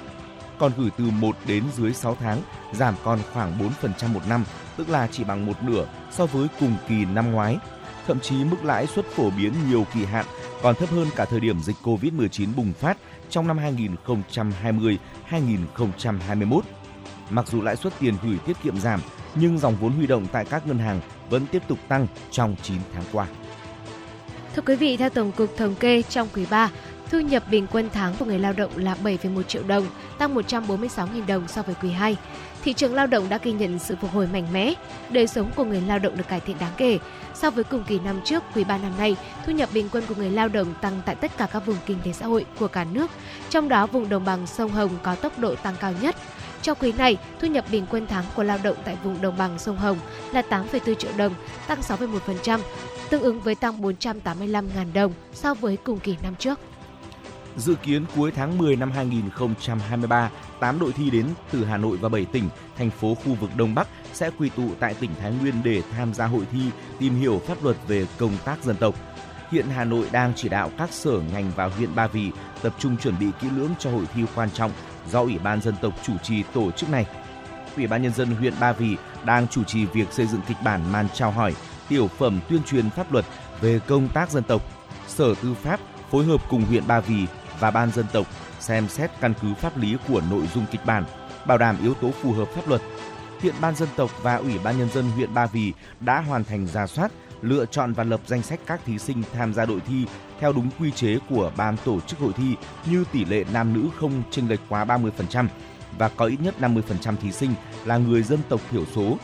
còn gửi từ 1 đến dưới 6 tháng giảm còn khoảng 4% một năm, tức là chỉ bằng một nửa so với cùng kỳ năm ngoái. Thậm chí mức lãi suất phổ biến nhiều kỳ hạn còn thấp hơn cả thời điểm dịch Covid-19 bùng phát trong năm 2020-2021. Mặc dù lãi suất tiền gửi tiết kiệm giảm, nhưng dòng vốn huy động tại các ngân hàng vẫn tiếp tục tăng trong 9 tháng qua. Thưa quý vị, theo Tổng cục Thống kê, trong quý 3, thu nhập bình quân tháng của người lao động là 7,1 triệu đồng, tăng 146.000 đồng so với quý 2. Thị trường lao động đã ghi nhận sự phục hồi mạnh mẽ, đời sống của người lao động được cải thiện đáng kể. So với cùng kỳ năm trước, quý 3 năm nay, thu nhập bình quân của người lao động tăng tại tất cả các vùng kinh tế xã hội của cả nước, trong đó vùng đồng bằng sông Hồng có tốc độ tăng cao nhất. Trong quý này, thu nhập bình quân tháng của lao động tại vùng đồng bằng sông Hồng là 8,4 triệu đồng, tăng 6,1%, tương ứng với tăng 485.000 đồng so với cùng kỳ năm trước. Dự kiến cuối tháng 10 năm 2023, 8 đội thi đến từ Hà Nội và 7 tỉnh, thành phố khu vực Đông Bắc sẽ quy tụ tại tỉnh Thái Nguyên để tham gia hội thi tìm hiểu pháp luật về công tác dân tộc. Hiện Hà Nội đang chỉ đạo các sở ngành và huyện Ba Vì tập trung chuẩn bị kỹ lưỡng cho hội thi quan trọng do Ủy ban Dân tộc chủ trì tổ chức này. Ủy ban Nhân dân huyện Ba Vì đang chủ trì việc xây dựng kịch bản màn chào hỏi, tiểu phẩm tuyên truyền pháp luật về công tác dân tộc. Sở Tư pháp phối hợp cùng huyện Ba Vì và Ban Dân tộc xem xét căn cứ pháp lý của nội dung kịch bản, bảo đảm yếu tố phù hợp pháp luật. Hiện Ban Dân tộc và Ủy ban Nhân dân huyện Ba Vì đã hoàn thành rà soát, lựa chọn và lập danh sách các thí sinh tham gia đội thi theo đúng quy chế của ban tổ chức hội thi, như tỷ lệ nam nữ không chênh lệch quá 30% và có ít nhất 50% thí sinh là người dân tộc thiểu số.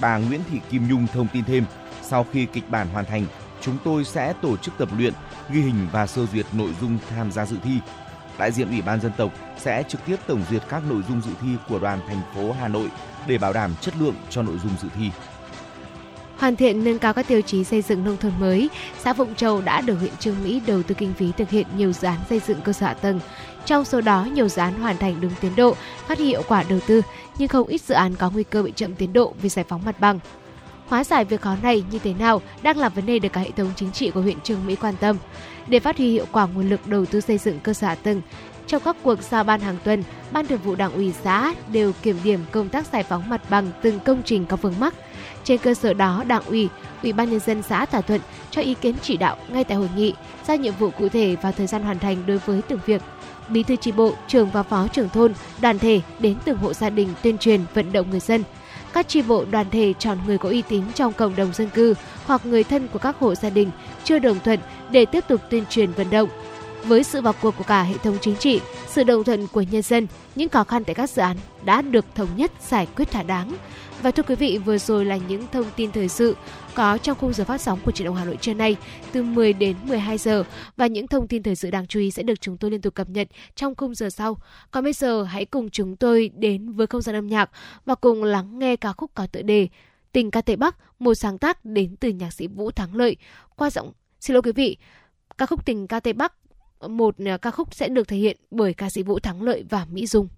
Bà Nguyễn Thị Kim Nhung thông tin thêm, sau khi kịch bản hoàn thành, chúng tôi sẽ tổ chức tập luyện, ghi hình và sơ duyệt nội dung tham gia dự thi. Đại diện Ủy ban Dân tộc sẽ trực tiếp tổng duyệt các nội dung dự thi của đoàn thành phố Hà Nội để bảo đảm chất lượng cho nội dung dự thi. Hoàn thiện nâng cao các tiêu chí xây dựng nông thôn mới, xã Vũng Châu đã được huyện Chương Mỹ đầu tư kinh phí thực hiện nhiều dự án xây dựng cơ sở hạ tầng. Trong số đó, nhiều dự án hoàn thành đúng tiến độ, phát huy hiệu quả đầu tư, nhưng không ít dự án có nguy cơ bị chậm tiến độ vì giải phóng mặt bằng. Hóa giải việc khó này như thế nào đang là vấn đề được cả hệ thống chính trị của huyện Chương Mỹ quan tâm. Để phát huy hiệu quả nguồn lực đầu tư xây dựng cơ sở hạ tầng, trong các cuộc giao ban hàng tuần, Ban Thường vụ Đảng ủy xã đều kiểm điểm công tác giải phóng mặt bằng từng công trình có vướng mắc. Trên cơ sở đó, Đảng ủy, Ủy ban Nhân dân xã thỏa thuận cho ý kiến chỉ đạo ngay tại hội nghị, giao nhiệm vụ cụ thể và thời gian hoàn thành đối với từng việc. Bí thư chi bộ, trưởng và phó trưởng thôn, đoàn thể đến từng hộ gia đình tuyên truyền vận động người dân. Các chi bộ đoàn thể chọn người có uy tín trong cộng đồng dân cư hoặc người thân của các hộ gia đình chưa đồng thuận để tiếp tục tuyên truyền vận động. Với sự vào cuộc của cả hệ thống chính trị, sự đồng thuận của nhân dân, những khó khăn tại các dự án đã được thống nhất giải quyết thỏa đáng. Và thưa quý vị, vừa rồi là những thông tin thời sự có trong khung giờ phát sóng của Chuyển động Hà Nội trưa nay từ 10 đến 12 giờ. Và những thông tin thời sự đáng chú ý sẽ được chúng tôi liên tục cập nhật trong khung giờ sau. Còn bây giờ hãy cùng chúng tôi đến với không gian âm nhạc và cùng lắng nghe ca khúc có tựa đề Tình ca Tây Bắc, một sáng tác đến từ nhạc sĩ Vũ Thắng Lợi qua giọng. Xin lỗi quý vị, ca khúc Tình ca Tây Bắc, một ca khúc sẽ được thể hiện bởi ca sĩ Vũ Thắng Lợi và Mỹ Dung.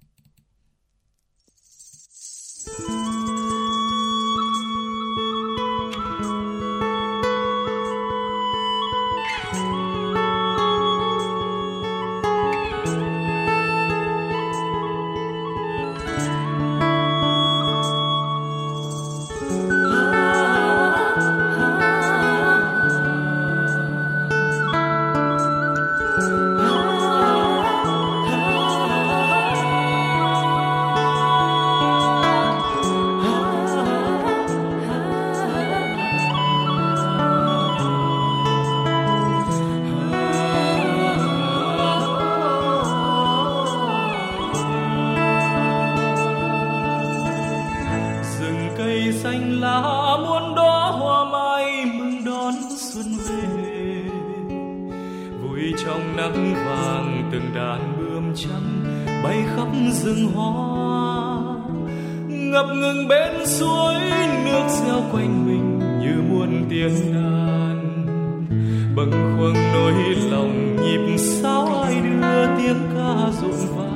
rừng hoa ngập ngừng bên suối, nước reo quanh mình như muôn tiếng đàn bâng khuâng nỗi lòng nhịp sáo, ai đưa tiếng ca rộn vang.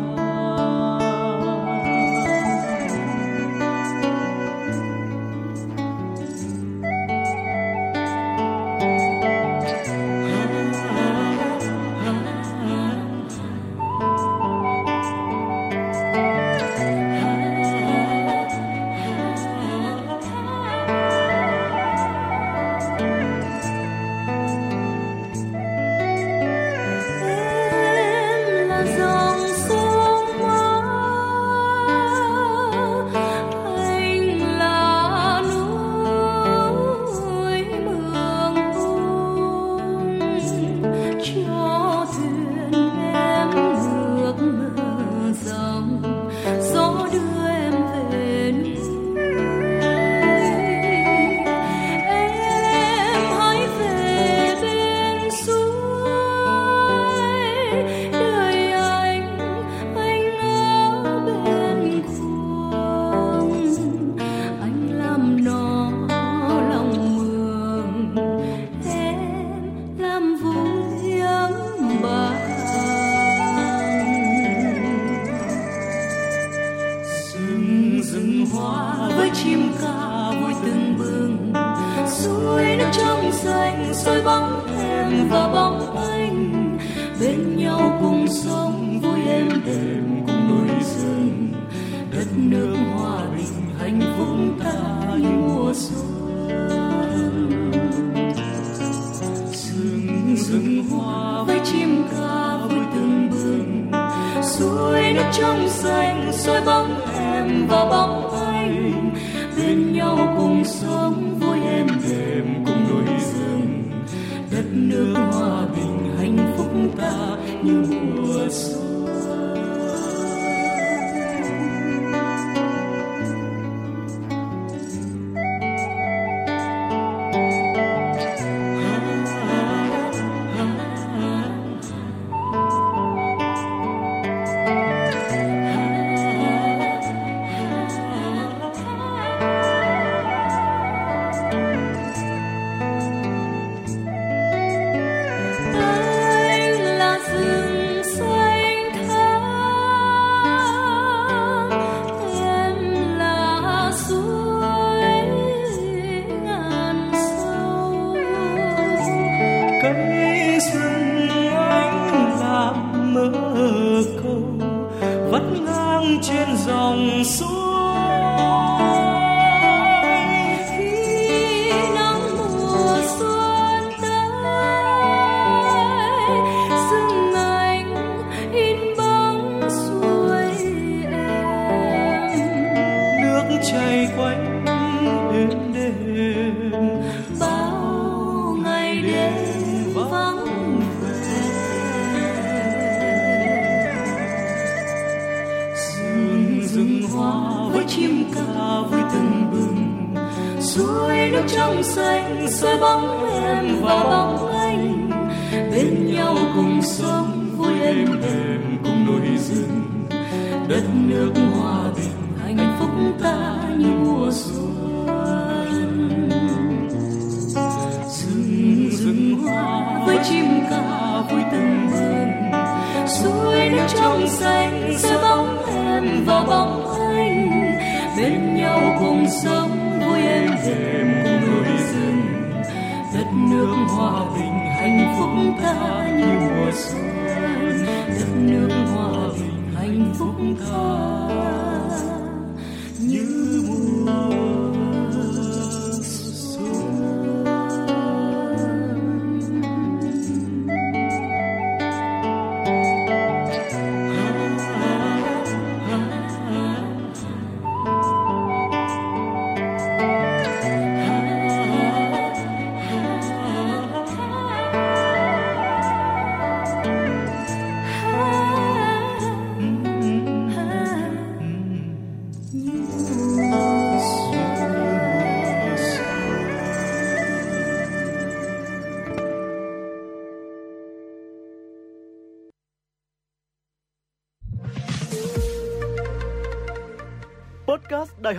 Podcast Đài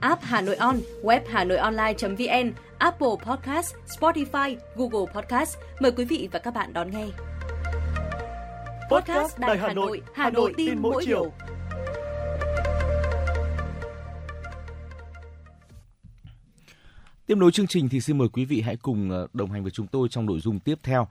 app Hà Nội On, web hanoionline.vn, Apple Podcast, Spotify, Google Podcast. Mời quý vị và các bạn đón nghe. Podcast Đài Hà Nội, Hà Nội tin mỗi chiều. Tiếp nối chương trình thì xin mời quý vị hãy cùng đồng hành với chúng tôi trong nội dung tiếp theo.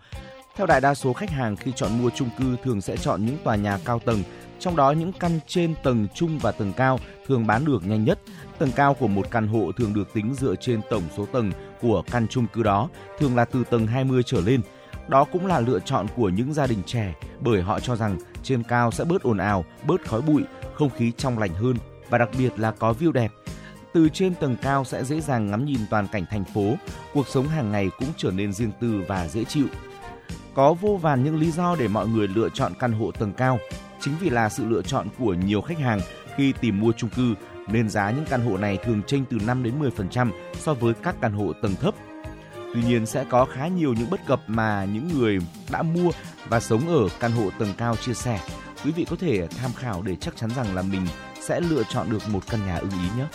Theo đại đa số khách hàng khi chọn mua chung cư thường sẽ chọn những tòa nhà cao tầng, trong đó những căn trên tầng trung và tầng cao thường bán được nhanh nhất. Tầng cao của một căn hộ thường được tính dựa trên tổng số tầng của căn chung cư đó, thường là từ tầng 20 trở lên. Đó cũng là lựa chọn của những gia đình trẻ bởi họ cho rằng trên cao sẽ bớt ồn ào, bớt khói bụi, không khí trong lành hơn và đặc biệt là có view đẹp. Từ trên tầng cao sẽ dễ dàng ngắm nhìn toàn cảnh thành phố, cuộc sống hàng ngày cũng trở nên riêng tư và dễ chịu. Có vô vàn những lý do để mọi người lựa chọn căn hộ tầng cao. Chính vì là sự lựa chọn của nhiều khách hàng khi tìm mua chung cư nên giá những căn hộ này thường chênh từ 5 đến 10% so với các căn hộ tầng thấp. Tuy nhiên sẽ có khá nhiều những bất cập mà những người đã mua và sống ở căn hộ tầng cao chia sẻ. Quý vị có thể tham khảo để chắc chắn rằng là mình sẽ lựa chọn được một căn nhà ưng ý nhé.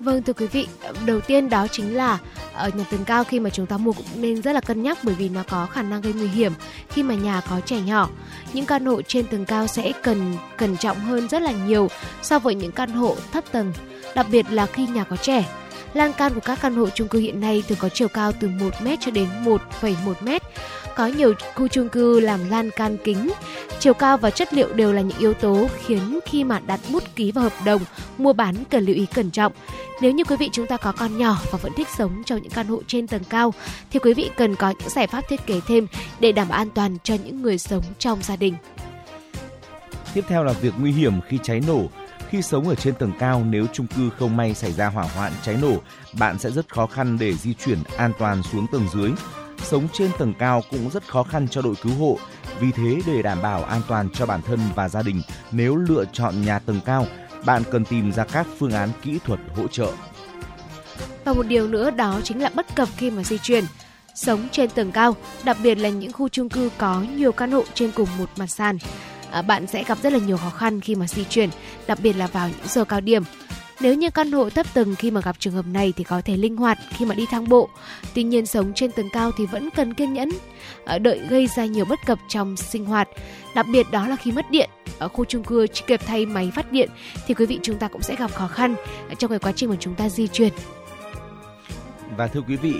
Vâng, thưa quý vị, đầu tiên đó chính là ở nhà tầng cao khi mà chúng ta mua cũng nên rất là cân nhắc bởi vì nó có khả năng gây nguy hiểm khi mà nhà có trẻ nhỏ. Những căn hộ trên tầng cao sẽ cần cẩn trọng hơn rất là nhiều so với những căn hộ thấp tầng, đặc biệt là khi nhà có trẻ. Lan can của các căn hộ chung cư hiện nay thường có chiều cao từ 1m cho đến 1,1m. Có nhiều khu chung cư làm lan can kính, chiều cao và chất liệu đều là những yếu tố khiến khi mà đặt bút ký vào hợp đồng mua bán cần lưu ý cẩn trọng. Nếu như quý vị chúng ta có con nhỏ và vẫn thích sống trong những căn hộ trên tầng cao thì quý vị cần có những giải pháp thiết kế thêm để đảm bảo an toàn cho những người sống trong gia đình. Tiếp theo là việc nguy hiểm khi cháy nổ. Khi sống ở trên tầng cao, nếu chung cư không may xảy ra hỏa hoạn cháy nổ, bạn sẽ rất khó khăn để di chuyển an toàn xuống tầng dưới. Sống trên tầng cao cũng rất khó khăn cho đội cứu hộ. Vì thế, để đảm bảo an toàn cho bản thân và gia đình, nếu lựa chọn nhà tầng cao, bạn cần tìm ra các phương án kỹ thuật hỗ trợ. Và một điều nữa đó chính là bất cập khi mà di chuyển. Sống trên tầng cao, đặc biệt là những khu chung cư có nhiều căn hộ trên cùng một mặt sàn, bạn sẽ gặp rất là nhiều khó khăn khi mà di chuyển, đặc biệt là vào những giờ cao điểm. Nếu như căn hộ thấp tầng khi mà gặp trường hợp này thì có thể linh hoạt khi mà đi thang bộ. Tuy nhiên sống trên tầng cao thì vẫn cần kiên nhẫn, đợi gây ra nhiều bất cập trong sinh hoạt. Đặc biệt đó là khi mất điện, ở khu chung cư chưa kịp thay máy phát điện thì quý vị chúng ta cũng sẽ gặp khó khăn trong cái quá trình mà chúng ta di chuyển. Và thưa quý vị,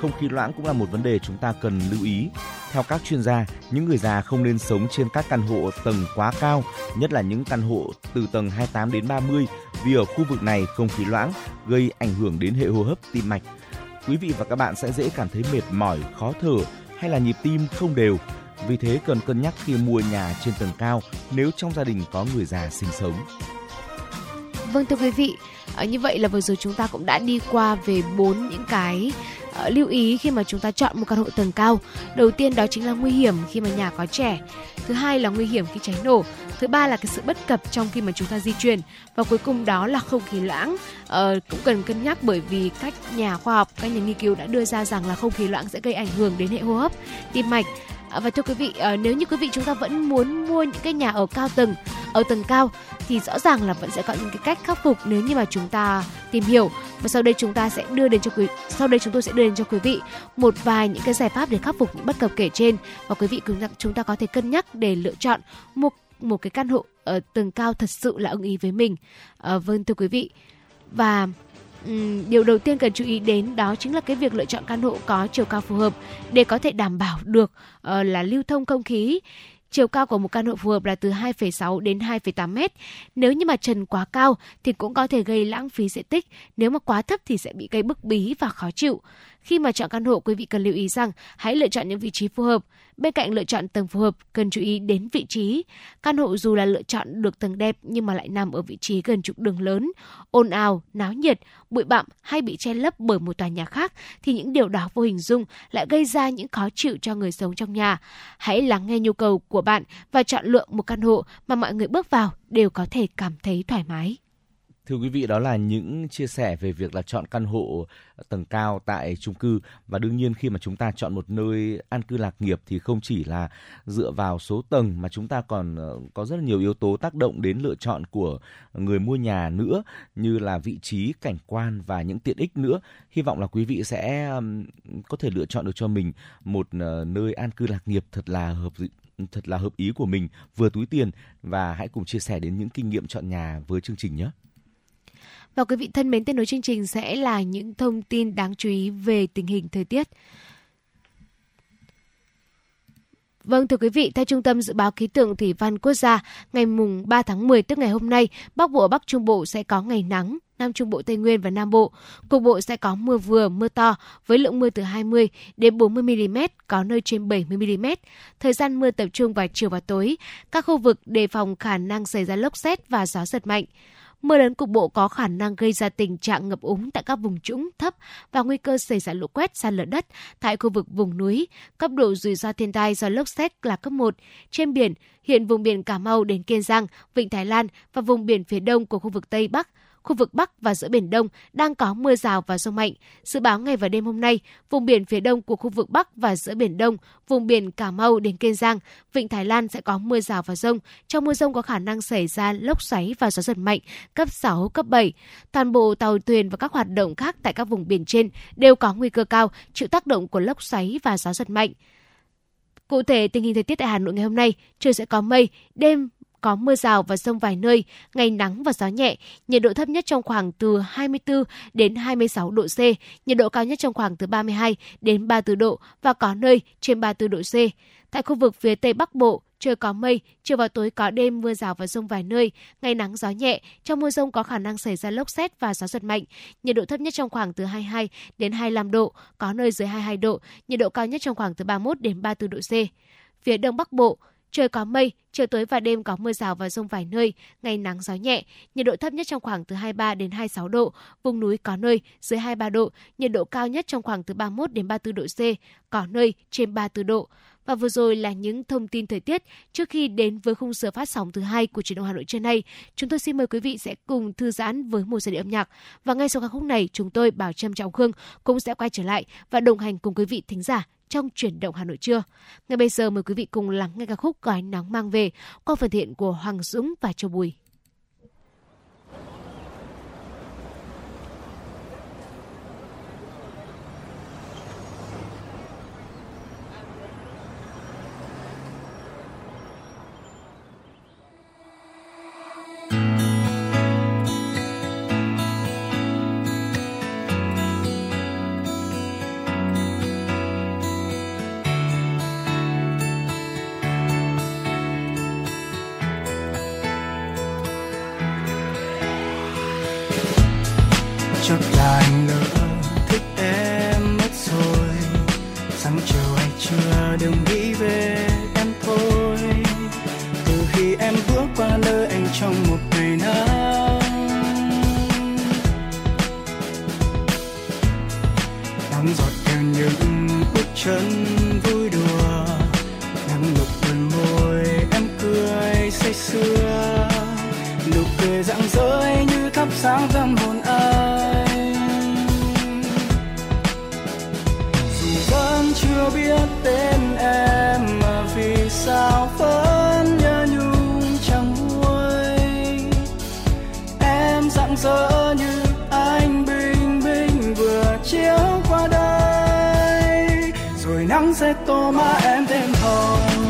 không khí loãng cũng là một vấn đề chúng ta cần lưu ý. Theo các chuyên gia, những người già không nên sống trên các căn hộ tầng quá cao, nhất là những căn hộ từ tầng 28 đến 30, vì ở khu vực này không khí loãng gây ảnh hưởng đến hệ hô hấp, tim mạch. Quý vị và các bạn sẽ dễ cảm thấy mệt mỏi, khó thở hay là nhịp tim không đều. Vì thế cần cân nhắc khi mua nhà trên tầng cao nếu trong gia đình có người già sinh sống. Vâng thưa quý vị, như vậy là vừa rồi chúng ta cũng đã đi qua về 4 những cái lưu ý khi mà chúng ta chọn một căn hộ tầng cao. Đầu tiên đó chính là nguy hiểm khi mà nhà có trẻ. Thứ hai là nguy hiểm khi cháy nổ. Thứ ba là cái sự bất cập trong khi mà chúng ta di chuyển. Và cuối cùng đó là không khí loãng. Cũng cần cân nhắc bởi vì các nhà khoa học, các nhà nghiên cứu đã đưa ra rằng là không khí loãng sẽ gây ảnh hưởng đến hệ hô hấp, tim mạch. Và thưa quý vị, nếu như quý vị chúng ta vẫn muốn mua những cái nhà ở cao tầng, ở tầng cao thì rõ ràng là vẫn sẽ có những cái cách khắc phục nếu như mà chúng ta tìm hiểu. Và sau đây chúng tôi sẽ đưa đến cho quý vị một vài những cái giải pháp để khắc phục những bất cập kể trên và quý vị chúng ta có thể cân nhắc để lựa chọn một cái căn hộ ở tầng cao thật sự là ưng ý với mình. Vâng thưa quý vị. Và điều đầu tiên cần chú ý đến đó chính là cái việc lựa chọn căn hộ có chiều cao phù hợp để có thể đảm bảo được là lưu thông không khí. Chiều cao của một căn hộ phù hợp là từ 2,6 đến 2,8 mét. Nếu như mà trần quá cao thì cũng có thể gây lãng phí diện tích. Nếu mà quá thấp thì sẽ bị gây bức bí và khó chịu. Khi mà chọn căn hộ, quý vị cần lưu ý rằng hãy lựa chọn những vị trí phù hợp. Bên cạnh lựa chọn tầng phù hợp, cần chú ý đến vị trí. Căn hộ dù là lựa chọn được tầng đẹp nhưng mà lại nằm ở vị trí gần trục đường lớn, ồn ào, náo nhiệt, bụi bặm hay bị che lấp bởi một tòa nhà khác thì những điều đó vô hình dung lại gây ra những khó chịu cho người sống trong nhà. Hãy lắng nghe nhu cầu của bạn và chọn lựa một căn hộ mà mọi người bước vào đều có thể cảm thấy thoải mái. Thưa quý vị, đó là những chia sẻ về việc là chọn căn hộ tầng cao tại chung cư. Và đương nhiên khi mà chúng ta chọn một nơi an cư lạc nghiệp thì không chỉ là dựa vào số tầng mà chúng ta còn có rất là nhiều yếu tố tác động đến lựa chọn của người mua nhà nữa, như là vị trí, cảnh quan và những tiện ích nữa. Hy vọng là quý vị sẽ có thể lựa chọn được cho mình một nơi an cư lạc nghiệp thật là hợp ý của mình, vừa túi tiền, và hãy cùng chia sẻ đến những kinh nghiệm chọn nhà với chương trình nhé. Và quý vị thân mến, tiếp nối chương trình sẽ là những thông tin đáng chú ý về tình hình thời tiết. Vâng, thưa quý vị, theo Trung tâm Dự báo Khí tượng Thủy văn Quốc gia, ngày mùng 3 tháng 10 tức ngày hôm nay, Bắc Bộ, Bắc Trung Bộ sẽ có ngày nắng, Nam Trung Bộ, Tây Nguyên và Nam Bộ cục bộ sẽ có mưa vừa, mưa to với lượng mưa từ 20 đến 40 mm, có nơi trên 70 mm. Thời gian mưa tập trung vào chiều và tối. Các khu vực đề phòng khả năng xảy ra lốc sét và gió giật mạnh. Mưa lớn cục bộ có khả năng gây ra tình trạng ngập úng tại các vùng trũng thấp và nguy cơ xảy ra lũ quét, sạt lở đất tại khu vực vùng núi. Cấp độ rủi ro thiên tai do lốc sét là cấp 1. Trên biển, hiện vùng biển Cà Mau đến Kiên Giang, Vịnh Thái Lan và vùng biển phía đông của khu vực Tây Bắc, khu vực Bắc và giữa Biển Đông đang có mưa rào và dông mạnh. Dự báo ngày và đêm hôm nay, vùng biển phía đông của khu vực Bắc và giữa Biển Đông, vùng biển Cà Mau đến Kiên Giang, Vịnh Thái Lan sẽ có mưa rào và dông. Trong mưa dông có khả năng xảy ra lốc xoáy và gió giật mạnh cấp 6, cấp 7. Toàn bộ tàu thuyền và các hoạt động khác tại các vùng biển trên đều có nguy cơ cao chịu tác động của lốc xoáy và gió giật mạnh. Cụ thể, tình hình thời tiết tại Hà Nội ngày hôm nay, trời sẽ có mây, đêm có mưa rào và dông vài nơi, ngày nắng và gió nhẹ, nhiệt độ thấp nhất trong khoảng từ 24 đến 26 độ C, nhiệt độ cao nhất trong khoảng từ 32 đến 34 độ và có nơi trên 34 độ C. Tại khu vực phía Tây Bắc Bộ, trời có mây, chiều và tối có đêm mưa rào và dông vài nơi, ngày nắng gió nhẹ, trong mưa dông có khả năng xảy ra lốc sét và gió giật mạnh, nhiệt độ thấp nhất trong khoảng từ 22 đến 25 độ, có nơi dưới 22 độ, nhiệt độ cao nhất trong khoảng từ 31 đến 34 độ C. Phía Đông Bắc Bộ, trời có mây, chiều tối và đêm có mưa rào và dông vài nơi, ngày nắng gió nhẹ, nhiệt độ thấp nhất trong khoảng từ 23 đến 26 độ, vùng núi có nơi dưới 23 độ, nhiệt độ cao nhất trong khoảng từ 31 đến 34 độ C, có nơi trên 34 độ. Và vừa rồi là những thông tin thời tiết. Trước khi đến với khung giờ phát sóng thứ 2 của Chuyển động Hà Nội trưa nay, chúng tôi xin mời quý vị sẽ cùng thư giãn với một giai điệu âm nhạc. Và ngay sau ca khúc này, chúng tôi Bảo Trâm, Trọng Khương cũng sẽ quay trở lại và đồng hành cùng quý vị thính giả trong Chuyển động Hà Nội trưa. Ngay bây giờ mời quý vị cùng lắng nghe ca khúc Gói nắng mang về qua phần thiện của Hoàng Dũng và Châu Bùi. Chốt là anh lỡ thích em mất rồi. Sáng chiều hay trưa đừng nghĩ về em thôi. Từ khi em bước qua nơi anh trong một ngày nắng, nắng giọt theo những bước chân vui đùa, nắng nụ cười môi em cười say sưa, nụ cười rạng rỡ như thắp sáng tâm hồn anh. Chưa biết tên em mà vì sao vẫn nhớ nhung chẳng nguôi. Em rạng rỡ như ánh bình minh vừa chiếu qua đây, rồi nắng sẽ tô má em thêm hồng.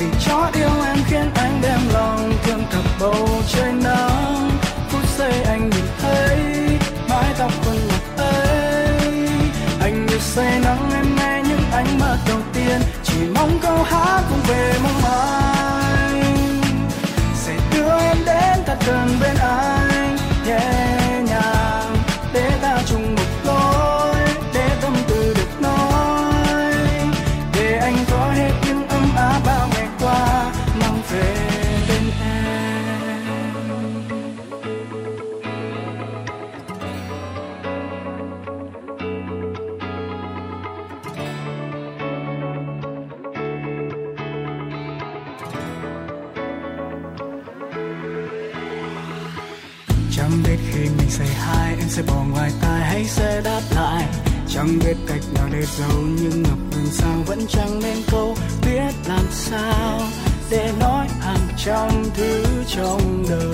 Vì chót yêu em khiến anh đem lòng thương thầm bầu trời nắng. Phút giây anh nhìn thấy mái tóc vẫn ngọc ấy. Say nắng em nghe những ánh mắt đầu tiên, chỉ mong câu hát cũng về mong mai sẽ đưa em đến thật gần bên anh, nhẹ nhàng để ta chung một lối. Chẳng biết khi mình say hi em sẽ bỏ ngoài tai hay sẽ đáp lại. Chẳng biết cách nào để giấu nhưng ngập ngừng sao vẫn chẳng nên câu. Biết làm sao để nói hàng trăm thứ trong đầu,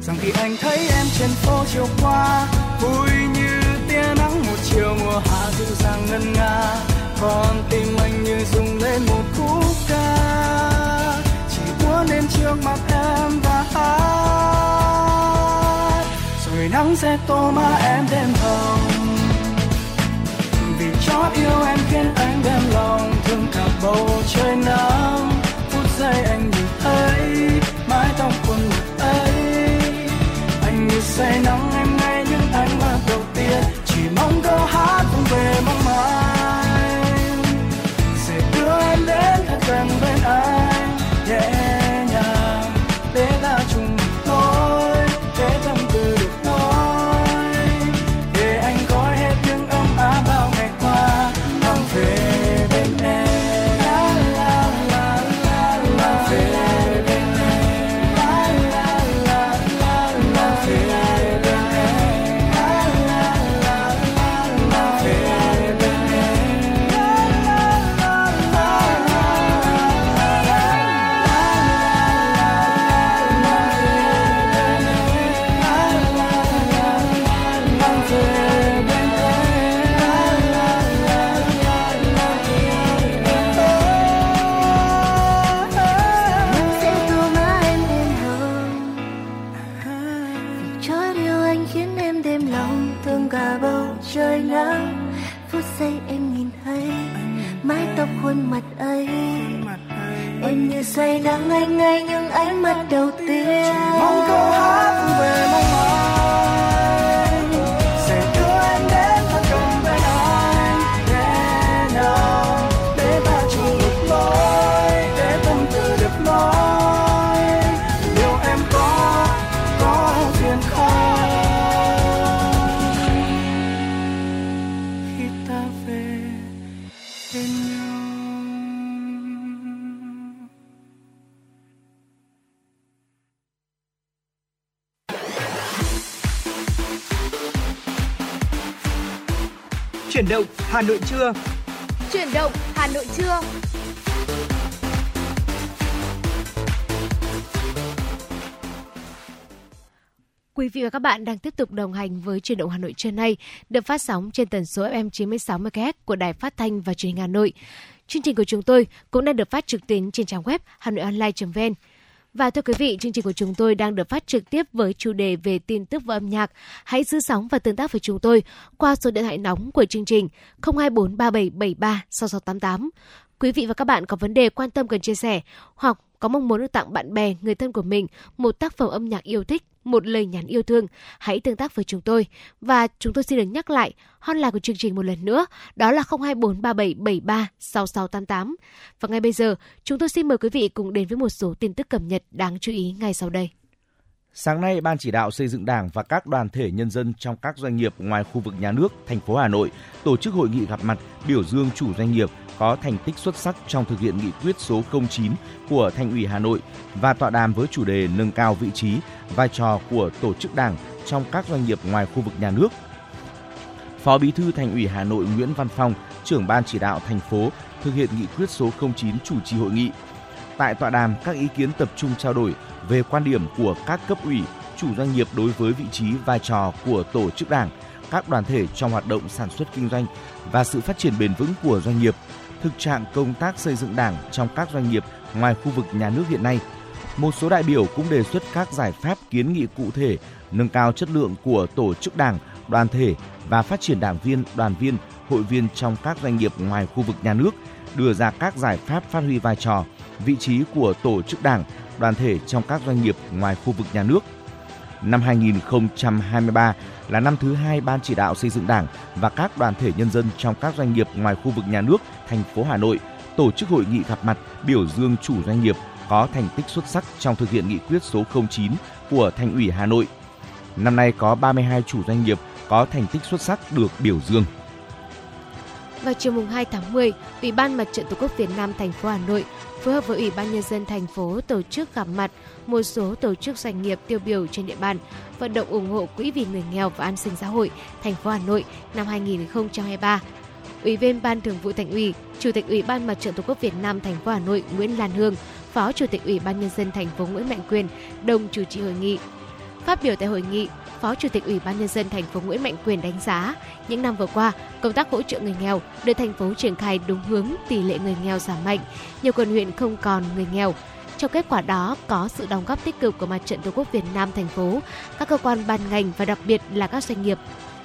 rằng khi anh thấy em trên phố chiều qua, vui như tia nắng một chiều mùa hạ dịu dàng ngân nga. Còn tim anh như rung lên một khúc ca, chỉ muốn đến trước mặt em và hát, rồi nắng sẽ tô má em đêm hồng. Vì chót yêu em khiến anh đem lòng thương cả bầu trời nắng. Phút giây anh nhìn thấy mái tóc cuốn ngược ấy, anh như say nắng em ngay những ánh mắt đầu tiên. Chỉ mong câu hát cũng về mong mai sẽ đưa em đến thật gần bên anh, nhẹ nhàng để ta chung một tối, để tâm tư được nói, để anh gói hết những ấm áp bao ngày qua, mang về bên em. Say nắng anh ngay những ánh mắt đầu tiên. Chỉ mong câu hát về mong mai sẽ đưa em đến thật gần bên anh, nghe nào để ta chung một lối, để tâm tư được nói. Liệu em có duyên không khi ta về bên nhau? Chuyển động Hà Nội trưa. Chuyển động Hà Nội trưa. Quý vị và các bạn đang tiếp tục đồng hành với Chuyển động Hà Nội trưa nay, được phát sóng trên tần số FM 96 MHz của Đài Phát thanh và Truyền hình Hà Nội. Chương trình của chúng tôi cũng đang được phát trực tuyến trên trang web hanoionline.vn. Và thưa quý vị, chương trình của chúng tôi đang được phát trực tiếp với chủ đề về tin tức và âm nhạc. Hãy giữ sóng và tương tác với chúng tôi qua số điện thoại nóng của chương trình 02437736688. Quý vị và các bạn có vấn đề quan tâm cần chia sẻ hoặc có mong muốn được tặng bạn bè, người thân của mình một tác phẩm âm nhạc yêu thích, một lời nhắn yêu thương, hãy tương tác với chúng tôi. Và chúng tôi xin được nhắc lại hotline của chương trình một lần nữa, đó là 02437736688. Và ngay bây giờ, chúng tôi xin mời quý vị cùng đến với một số tin tức cập nhật đáng chú ý ngay sau đây. Sáng nay, Ban chỉ đạo xây dựng Đảng và các đoàn thể nhân dân trong các doanh nghiệp ngoài khu vực nhà nước, thành phố Hà Nội tổ chức hội nghị gặp mặt biểu dương chủ doanh nghiệp có thành tích xuất sắc trong thực hiện nghị quyết số 09 của Thành ủy Hà Nội và tọa đàm với chủ đề nâng cao vị trí, vai trò của tổ chức Đảng trong các doanh nghiệp ngoài khu vực nhà nước. Phó Bí thư Thành ủy Hà Nội Nguyễn Văn Phong, trưởng Ban chỉ đạo thành phố thực hiện nghị quyết số 09 chủ trì hội nghị. Tại tọa đàm, các ý kiến tập trung trao đổi về quan điểm của các cấp ủy, chủ doanh nghiệp đối với vị trí, vai trò của tổ chức Đảng, các đoàn thể trong hoạt động sản xuất kinh doanh và sự phát triển bền vững của doanh nghiệp, thực trạng công tác xây dựng Đảng trong các doanh nghiệp ngoài khu vực nhà nước hiện nay. Một số đại biểu cũng đề xuất các giải pháp kiến nghị cụ thể nâng cao chất lượng của tổ chức Đảng, đoàn thể và phát triển đảng viên, đoàn viên, hội viên trong các doanh nghiệp ngoài khu vực nhà nước, đưa ra các giải pháp phát huy vai trò, vị trí của tổ chức Đảng, đoàn thể trong các doanh nghiệp ngoài khu vực nhà nước. Năm 2023 là năm thứ hai Ban chỉ đạo xây dựng Đảng và các đoàn thể nhân dân trong các doanh nghiệp ngoài khu vực nhà nước, thành phố Hà Nội tổ chức hội nghị gặp mặt biểu dương chủ doanh nghiệp có thành tích xuất sắc trong thực hiện nghị quyết số 09 của Thành ủy Hà Nội. Năm nay có 32 chủ doanh nghiệp có thành tích xuất sắc được biểu dương. Vào chiều mùng 2 tháng 10, Ủy ban Mặt trận Tổ quốc Việt Nam thành phố Hà Nội phối hợp với Ủy ban Nhân dân thành phố tổ chức gặp mặt một số tổ chức doanh nghiệp tiêu biểu trên địa bàn, vận động ủng hộ Quỹ vì người nghèo và an sinh xã hội thành phố Hà Nội năm 2023. Ủy viên Ban Thường vụ Thành ủy, Chủ tịch Ủy ban Mặt trận Tổ quốc Việt Nam thành phố Hà Nội Nguyễn Lan Hương, Phó Chủ tịch Ủy ban Nhân dân thành phố Nguyễn Mạnh Quyền đồng chủ trì hội nghị. Phát biểu tại hội nghị, Phó Chủ tịch Ủy ban Nhân dân thành phố Nguyễn Mạnh Quyền đánh giá những năm vừa qua, công tác hỗ trợ người nghèo được thành phố triển khai đúng hướng, tỷ lệ người nghèo giảm mạnh, nhiều quận huyện không còn người nghèo. Trong kết quả đó có sự đóng góp tích cực của Mặt trận Tổ quốc Việt Nam thành phố, các cơ quan ban ngành và đặc biệt là các doanh nghiệp.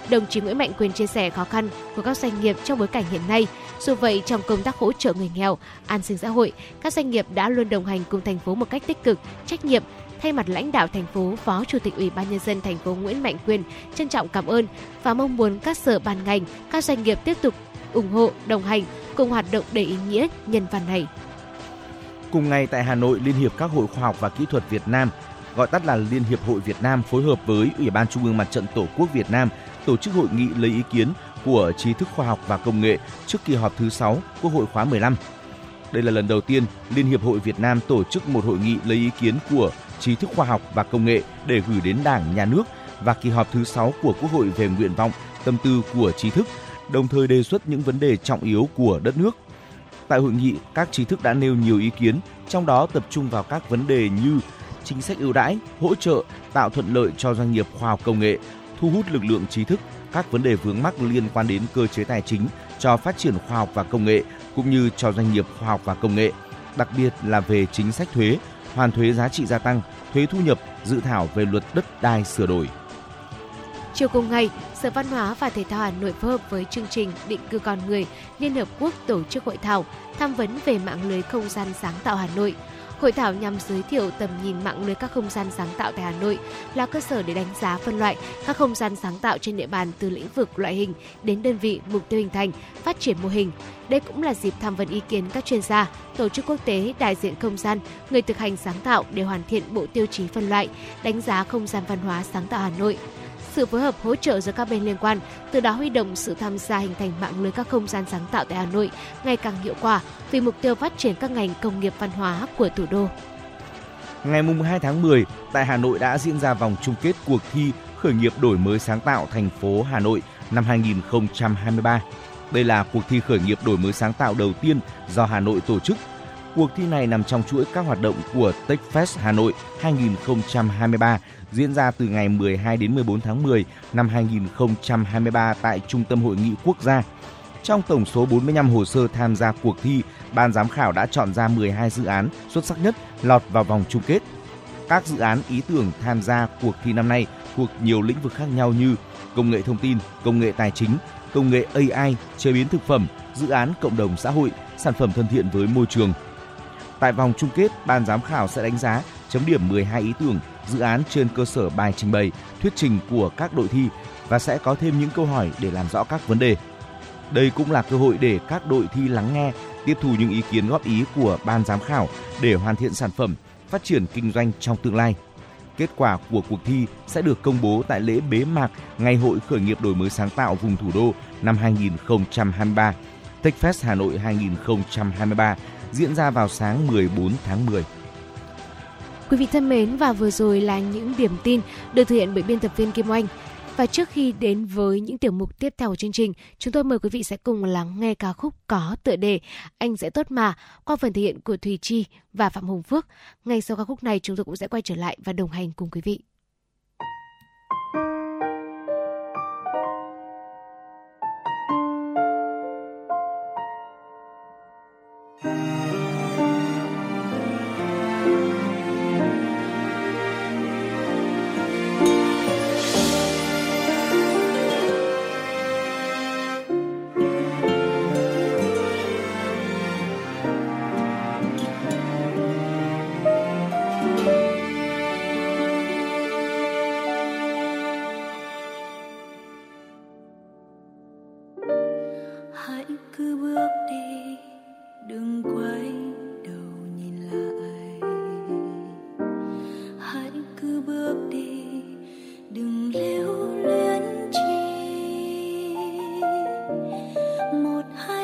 Đồng chí Nguyễn Mạnh Quyền chia sẻ khó khăn của các doanh nghiệp trong bối cảnh hiện nay. Dù vậy, trong công tác hỗ trợ người nghèo, an sinh xã hội, các doanh nghiệp đã luôn đồng hành cùng thành phố một cách tích cực, trách nhiệm. Thay mặt lãnh đạo thành phố, Phó Chủ tịch Ủy ban Nhân dân thành phố Nguyễn Mạnh Quyền trân trọng cảm ơn và mong muốn các sở ban ngành, các doanh nghiệp tiếp tục ủng hộ, đồng hành cùng hoạt động đầy ý nghĩa nhân văn này. Cùng ngày tại Hà Nội, Liên hiệp các hội khoa học và kỹ thuật Việt Nam, gọi tắt là Liên hiệp hội Việt Nam, phối hợp với Ủy ban Trung ương Mặt trận Tổ quốc Việt Nam tổ chức hội nghị lấy ý kiến của trí thức khoa học và công nghệ trước kỳ họp thứ 6 Quốc hội khóa 15. Đây là lần đầu tiên Liên hiệp hội Việt Nam tổ chức một hội nghị lấy ý kiến của trí thức khoa học và công nghệ để gửi đến Đảng, Nhà nước và kỳ họp thứ 6 của Quốc hội về nguyện vọng, tâm tư của trí thức, đồng thời đề xuất những vấn đề trọng yếu của đất nước. Tại hội nghị, các trí thức đã nêu nhiều ý kiến, trong đó tập trung vào các vấn đề như chính sách ưu đãi, hỗ trợ, tạo thuận lợi cho doanh nghiệp khoa học công nghệ, thu hút lực lượng trí thức, các vấn đề vướng mắc liên quan đến cơ chế tài chính cho phát triển khoa học và công nghệ cũng như cho doanh nghiệp khoa học và công nghệ, đặc biệt là về chính sách thuế, hoàn thuế giá trị gia tăng, thuế thu nhập, dự thảo về luật đất đai sửa đổi. Chiều cùng ngày, Sở Văn hóa và Thể thao Hà Nội phối hợp với chương trình Định cư con người Liên hợp quốc tổ chức hội thảo tham vấn về mạng lưới không gian sáng tạo Hà Nội. Hội thảo nhằm giới thiệu tầm nhìn mạng lưới các không gian sáng tạo tại Hà Nội, là cơ sở để đánh giá phân loại các không gian sáng tạo trên địa bàn từ lĩnh vực, loại hình đến đơn vị, mục tiêu hình thành, phát triển mô hình. Đây cũng là dịp tham vấn ý kiến các chuyên gia, tổ chức quốc tế, đại diện không gian, người thực hành sáng tạo để hoàn thiện bộ tiêu chí phân loại, đánh giá không gian văn hóa sáng tạo Hà Nội. Sự phối hợp hỗ trợ giữa các bên liên quan, từ đó huy động sự tham gia hình thành mạng lưới các không gian sáng tạo tại Hà Nội ngày càng hiệu quả vì mục tiêu phát triển các ngành công nghiệp văn hóa của thủ đô. Ngày 2 tháng 10, tại Hà Nội đã diễn ra vòng chung kết cuộc thi khởi nghiệp đổi mới sáng tạo thành phố Hà Nội năm 2023. Đây là cuộc thi khởi nghiệp đổi mới sáng tạo đầu tiên do Hà Nội tổ chức. Cuộc thi này nằm trong chuỗi các hoạt động của TechFest Hà Nội 2023 diễn ra từ ngày 12 đến 14 tháng 10 năm 2023 tại Trung tâm Hội nghị Quốc gia. Trong tổng số 45 hồ sơ tham gia cuộc thi, ban giám khảo đã chọn ra 12 dự án xuất sắc nhất lọt vào vòng chung kết. Các dự án ý tưởng tham gia cuộc thi năm nay thuộc nhiều lĩnh vực khác nhau như công nghệ thông tin, công nghệ tài chính, công nghệ AI, chế biến thực phẩm, dự án cộng đồng xã hội, sản phẩm thân thiện với môi trường. Tại vòng chung kết, ban giám khảo sẽ đánh giá, chấm điểm 12 ý tưởng, dự án trên cơ sở bài trình bày, thuyết trình của các đội thi và sẽ có thêm những câu hỏi để làm rõ các vấn đề. Đây cũng là cơ hội để các đội thi lắng nghe, tiếp thu những ý kiến góp ý của ban giám khảo để hoàn thiện sản phẩm, phát triển kinh doanh trong tương lai. Kết quả của cuộc thi sẽ được công bố tại lễ bế mạc Ngày hội khởi nghiệp đổi mới sáng tạo vùng thủ đô năm 2023, TechFest Hà Nội 2023, diễn ra vào sáng 14 tháng 10. Quý vị thân mến, và vừa rồi là những điểm tin được thực hiện bởi biên tập viên Kim Oanh. Và trước khi đến với những tiểu mục tiếp theo của chương trình, chúng tôi mời quý vị sẽ cùng lắng nghe ca khúc có tựa đề Anh sẽ tốt mà qua phần thể hiện của Thùy Chi và Phạm Hồng Phước. Ngay sau ca khúc này, chúng tôi cũng sẽ quay trở lại và đồng hành cùng quý vị. Một hai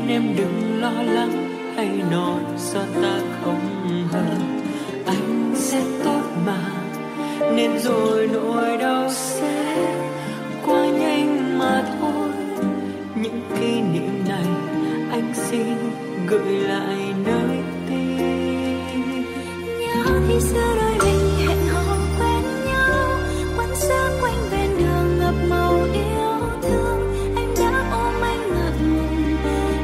nên em đừng lo lắng, hãy nói do ta không hơn. Anh sẽ tốt mà, nên rồi nỗi đau sẽ quá nhanh mà thôi. Những kỷ niệm này anh xin gửi lại nơi tim. Nhớ khi xưa đôi mình hẹn hò quen nhau, quán xưa quanh bên đường ngập màu yêu thương. Em đã ôm anh ngập ngừng,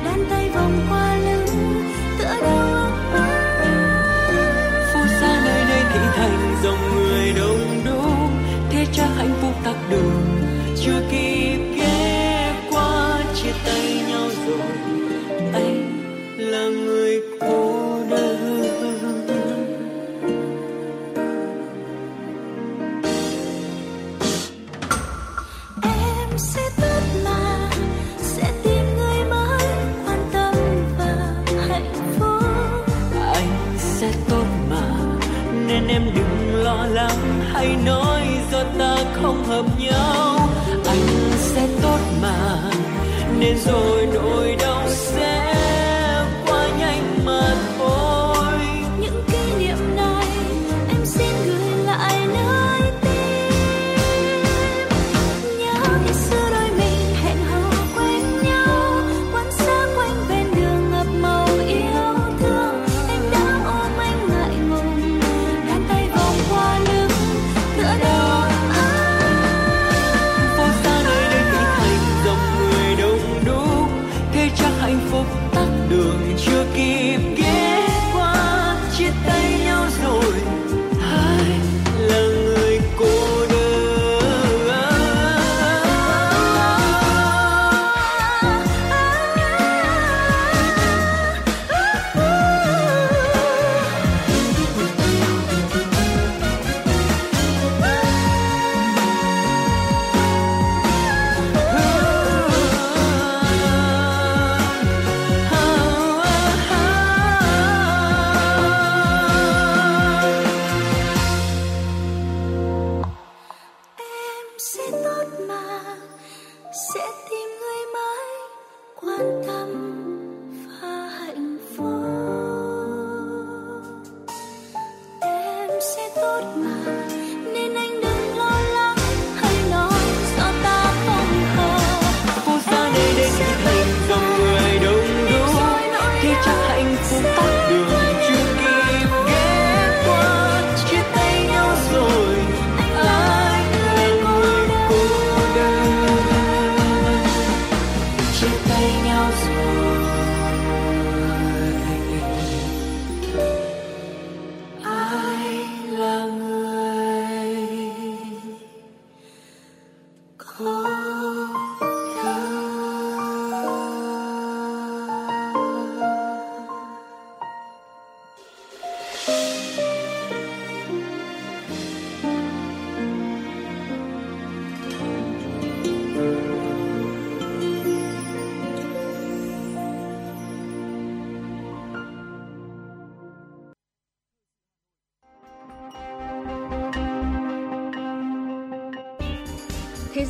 đan tay vòng qua lưng, tựa đầu ấm áp. Phố xa nơi đây thị thành dòng người đông đúc, thế chắc hạnh phúc tắt đường, chưa kịp ghé qua chia tay nhau rồi. Anh là người cô đơn. Em sẽ tốt mà, sẽ tìm người mới quan tâm và hạnh phúc. Anh sẽ tốt mà, nên em đừng lo lắng, hãy nói do ta không hợp nhau. Anh sẽ tốt mà, nên rồi nỗi đau sẽ qua nhanh mà thôi. Những kỷ niệm này em xin gửi lại nơi tim. Nhớ khi xưa đôi mình hẹn hò quen nhau, quán xưa quanh bên đường ngập màu yêu thương. Em đã ôm anh ngại ngùng, đan tay vòng qua lưng, tựa đầu anh. Phố xa nơi đây thị thành dòng người đông đúc, thế chắc hạnh phúc tắt đường, chưa kịp ghé qua chia tay nhau rồi. Hai là người cô đơn. Em sẽ tốt mà, sẽ tìm người mới quan tâm và hạnh phúc. Em sẽ tốt mà, nên anh đừng lo lắng, hãy nói do ta không hợp. Phố xa nơi đây thị thành dòng người đông đúc, thế chắc hạnh phúc tắt đường, chưa kịp ghé qua chia tay nhau rồi. Thế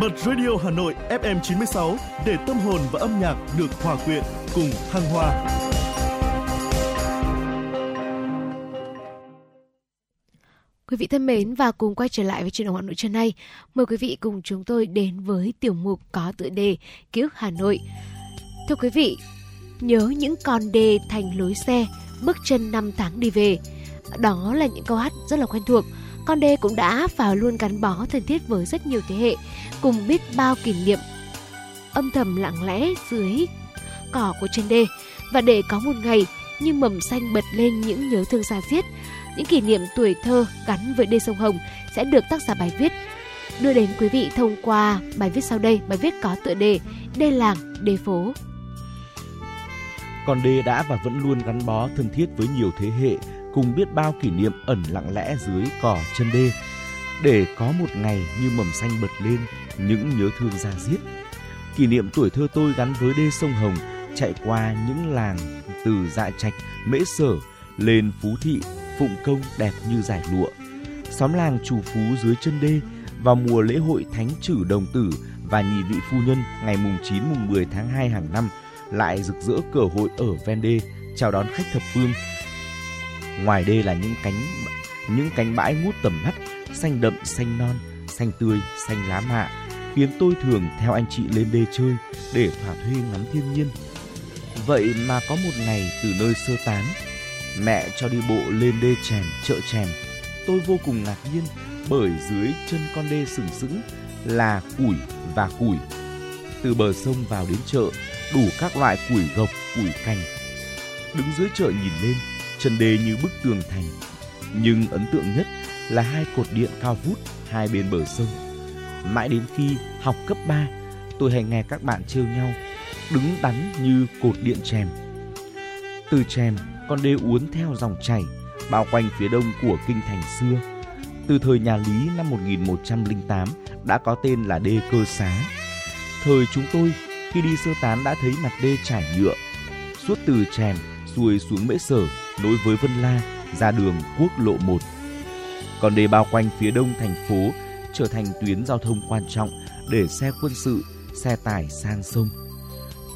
Bật Radio Hà Nội FM 96 để tâm hồn và âm nhạc được hòa quyện cùng thăng hoa. Quý vị thân mến, và cùng quay trở lại với Chuyện Đồng Hà Nội trưa nay. Mời quý vị cùng chúng tôi đến với tiểu mục có tựa đề Ký ức Hà Nội. Thưa quý vị, nhớ những con đê thành lối xe, bước chân 5 tháng đi về. Đó là những câu hát rất là quen thuộc. Con Đê cũng đã và luôn gắn bó thân thiết với rất nhiều thế hệ, cùng biết bao kỷ niệm âm thầm lặng lẽ dưới cỏ của chân đê. Và để có một ngày như mầm xanh bật lên những nhớ thương xa xiết, những kỷ niệm tuổi thơ gắn với đê sông Hồng sẽ được tác giả bài viết đưa đến quý vị thông qua bài viết sau đây. Bài viết có tựa đề Đê Làng, Đê Phố. Con đê đã và vẫn luôn gắn bó thân thiết với nhiều thế hệ, cùng biết bao kỷ niệm ẩn lặng lẽ dưới cỏ chân đê. Để có một ngày như mầm xanh bật lên những nhớ thương da diết. Kỷ niệm tuổi thơ tôi gắn với đê sông Hồng, chạy qua những làng từ Dạ Trạch, Mễ Sở lên Phú Thị, Phụng Công đẹp như giải lụa. Xóm làng Trù Phú dưới chân đê, vào mùa lễ hội Thánh Trử Đồng Tử và Nhị Vị Phu Nhân ngày mùng 9 mùng 10 tháng 2 hàng năm lại rực rỡ cờ hội ở ven đê chào đón khách thập phương. Ngoài đê là những cánh bãi ngút tầm mắt, xanh đậm, xanh non, xanh tươi, xanh lá mạ, khiến tôi thường theo anh chị lên đê chơi để thỏa thuê ngắm thiên nhiên. Vậy mà có một ngày từ nơi sơ tán, mẹ cho đi bộ lên đê Chèm, chợ Chèm. Tôi vô cùng ngạc nhiên bởi dưới chân con đê sừng sững là củi và củi. Từ bờ sông vào đến chợ, đủ các loại củi gộc, củi cành. Đứng dưới chợ nhìn lên, chân đê như bức tường thành. Nhưng ấn tượng nhất là hai cột điện cao vút hai bên bờ sông. Mãi đến khi học cấp 3, tôi hay nghe các bạn trêu nhau, đứng đắn như cột điện Chèm. Từ Chèm, con đê uốn theo dòng chảy, bao quanh phía đông của kinh thành xưa. Từ thời nhà Lý năm 1108 đã có tên là đê Cơ Xá. Thời chúng tôi, khi đi sơ tán đã thấy mặt đê trải nhựa, suốt từ Chèm xuôi xuống Mễ Sở, nối với Vân La, ra đường quốc lộ 1. Con đê bao quanh phía đông thành phố, trở thành tuyến giao thông quan trọng để xe quân sự, xe tải sang sông.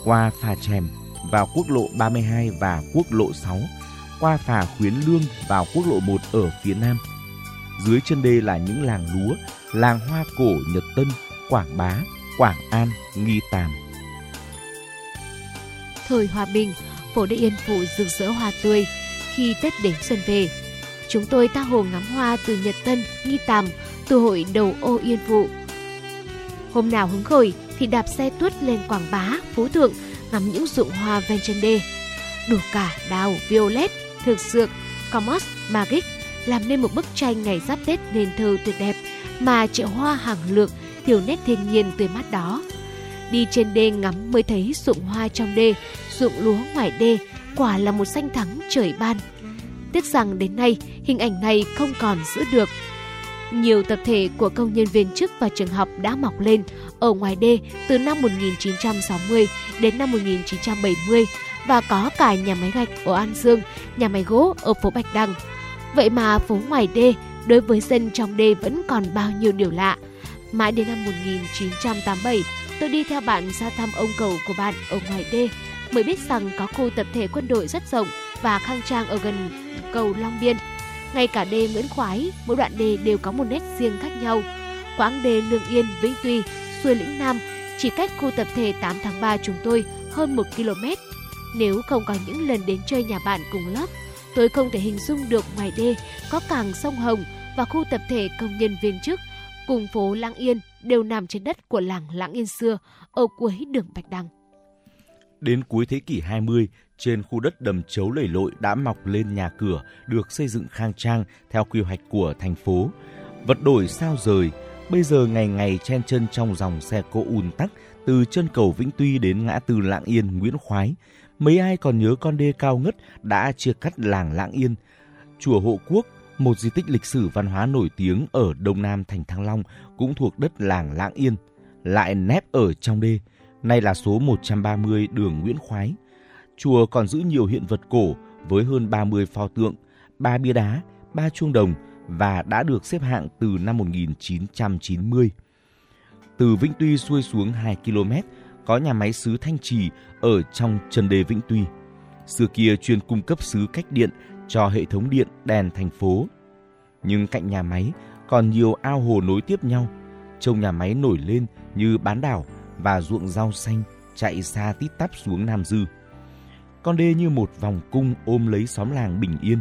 Qua phà Chèm vào quốc lộ 32 và quốc lộ 6, qua phà Khuyến Lương vào quốc lộ 1 ở phía nam. Dưới chân đê là những làng lúa, làng hoa cổ Nhật Tân, Quảng Bá, Quảng An, Nghi Tàm. Thời Hòa Bình, phố đê Yên Phụ rực rỡ hoa tươi khi Tết đến xuân về. Chúng tôi tha hồ ngắm hoa từ Nhật Tân, Nghi Tàm, từ hội đầu ô Yên Phụ. Hôm nào hứng khởi thì đạp xe tuốt lên Quảng Bá, Phú Thượng ngắm những ruộng hoa ven chân đê. Đủ cả đào, violet, thực dược, camos, magic làm nên một bức tranh ngày giáp Tết nên thơ tuyệt đẹp mà chợ hoa hàng lược thiếu nét thiên nhiên tươi mát đó. Đi trên đê ngắm mới thấy ruộng hoa trong đê, ruộng lúa ngoài đê quả là một xanh thắng trời ban. Tiếc rằng đến nay hình ảnh này không còn giữ được. Nhiều tập thể của công nhân viên chức và trường học đã mọc lên ở ngoài đê từ năm 1960 đến năm 1970 và có cả nhà máy gạch ở An Dương, nhà máy gỗ ở phố Bạch Đằng. Vậy mà phố ngoài đê đối với dân trong đê vẫn còn bao nhiêu điều lạ. Mãi đến năm 1987, tôi đi theo bạn ra thăm ông cậu của bạn ở ngoài đê mới biết rằng có khu tập thể quân đội rất rộng và khang trang ở gần cầu Long Biên. Ngay cả đê Nguyễn Khoái, mỗi đoạn đê đều có một nét riêng khác nhau. Quãng đê Lương Yên, Vĩnh Tuy, xuôi Lĩnh Nam chỉ cách khu tập thể 8 tháng 3 chúng tôi hơn 1 km. Nếu không có những lần đến chơi nhà bạn cùng lớp, tôi không thể hình dung được ngoài đê có cảng sông Hồng và khu tập thể công nhân viên chức cùng phố Lãng Yên đều nằm trên đất của làng Lãng Yên xưa ở cuối đường Bạch Đằng. Đến cuối thế kỷ 20, trên khu đất đầm Chấu lầy lội đã mọc lên nhà cửa được xây dựng khang trang theo quy hoạch của thành phố. Vật đổi sao rời, bây giờ ngày ngày chen chân trong dòng xe cộ ùn tắc từ chân cầu Vĩnh Tuy đến ngã tư Lãng Yên, Nguyễn Khoái. Mấy ai còn nhớ con đê cao ngất đã chia cắt làng Lãng Yên. Chùa Hộ Quốc, một di tích lịch sử văn hóa nổi tiếng ở đông nam thành Thăng Long cũng thuộc đất làng Lãng Yên, lại nép ở trong đê. Nay là số 130 đường Nguyễn Khoái. Chùa còn giữ nhiều hiện vật cổ với hơn 30 pho tượng, 3 bia đá, 3 chuông đồng và đã được xếp hạng từ năm 1990. Từ Vĩnh Tuy xuôi xuống 2 km có nhà máy sứ Thanh Trì ở trong chân đê Vĩnh Tuy. Xưa kia chuyên cung cấp sứ cách điện cho hệ thống điện đèn thành phố. Nhưng cạnh nhà máy còn nhiều ao hồ nối tiếp nhau, trông nhà máy nổi lên như bán đảo và ruộng rau xanh chạy xa tít tắp xuống Nam Dư. Con đê như một vòng cung ôm lấy xóm làng bình yên.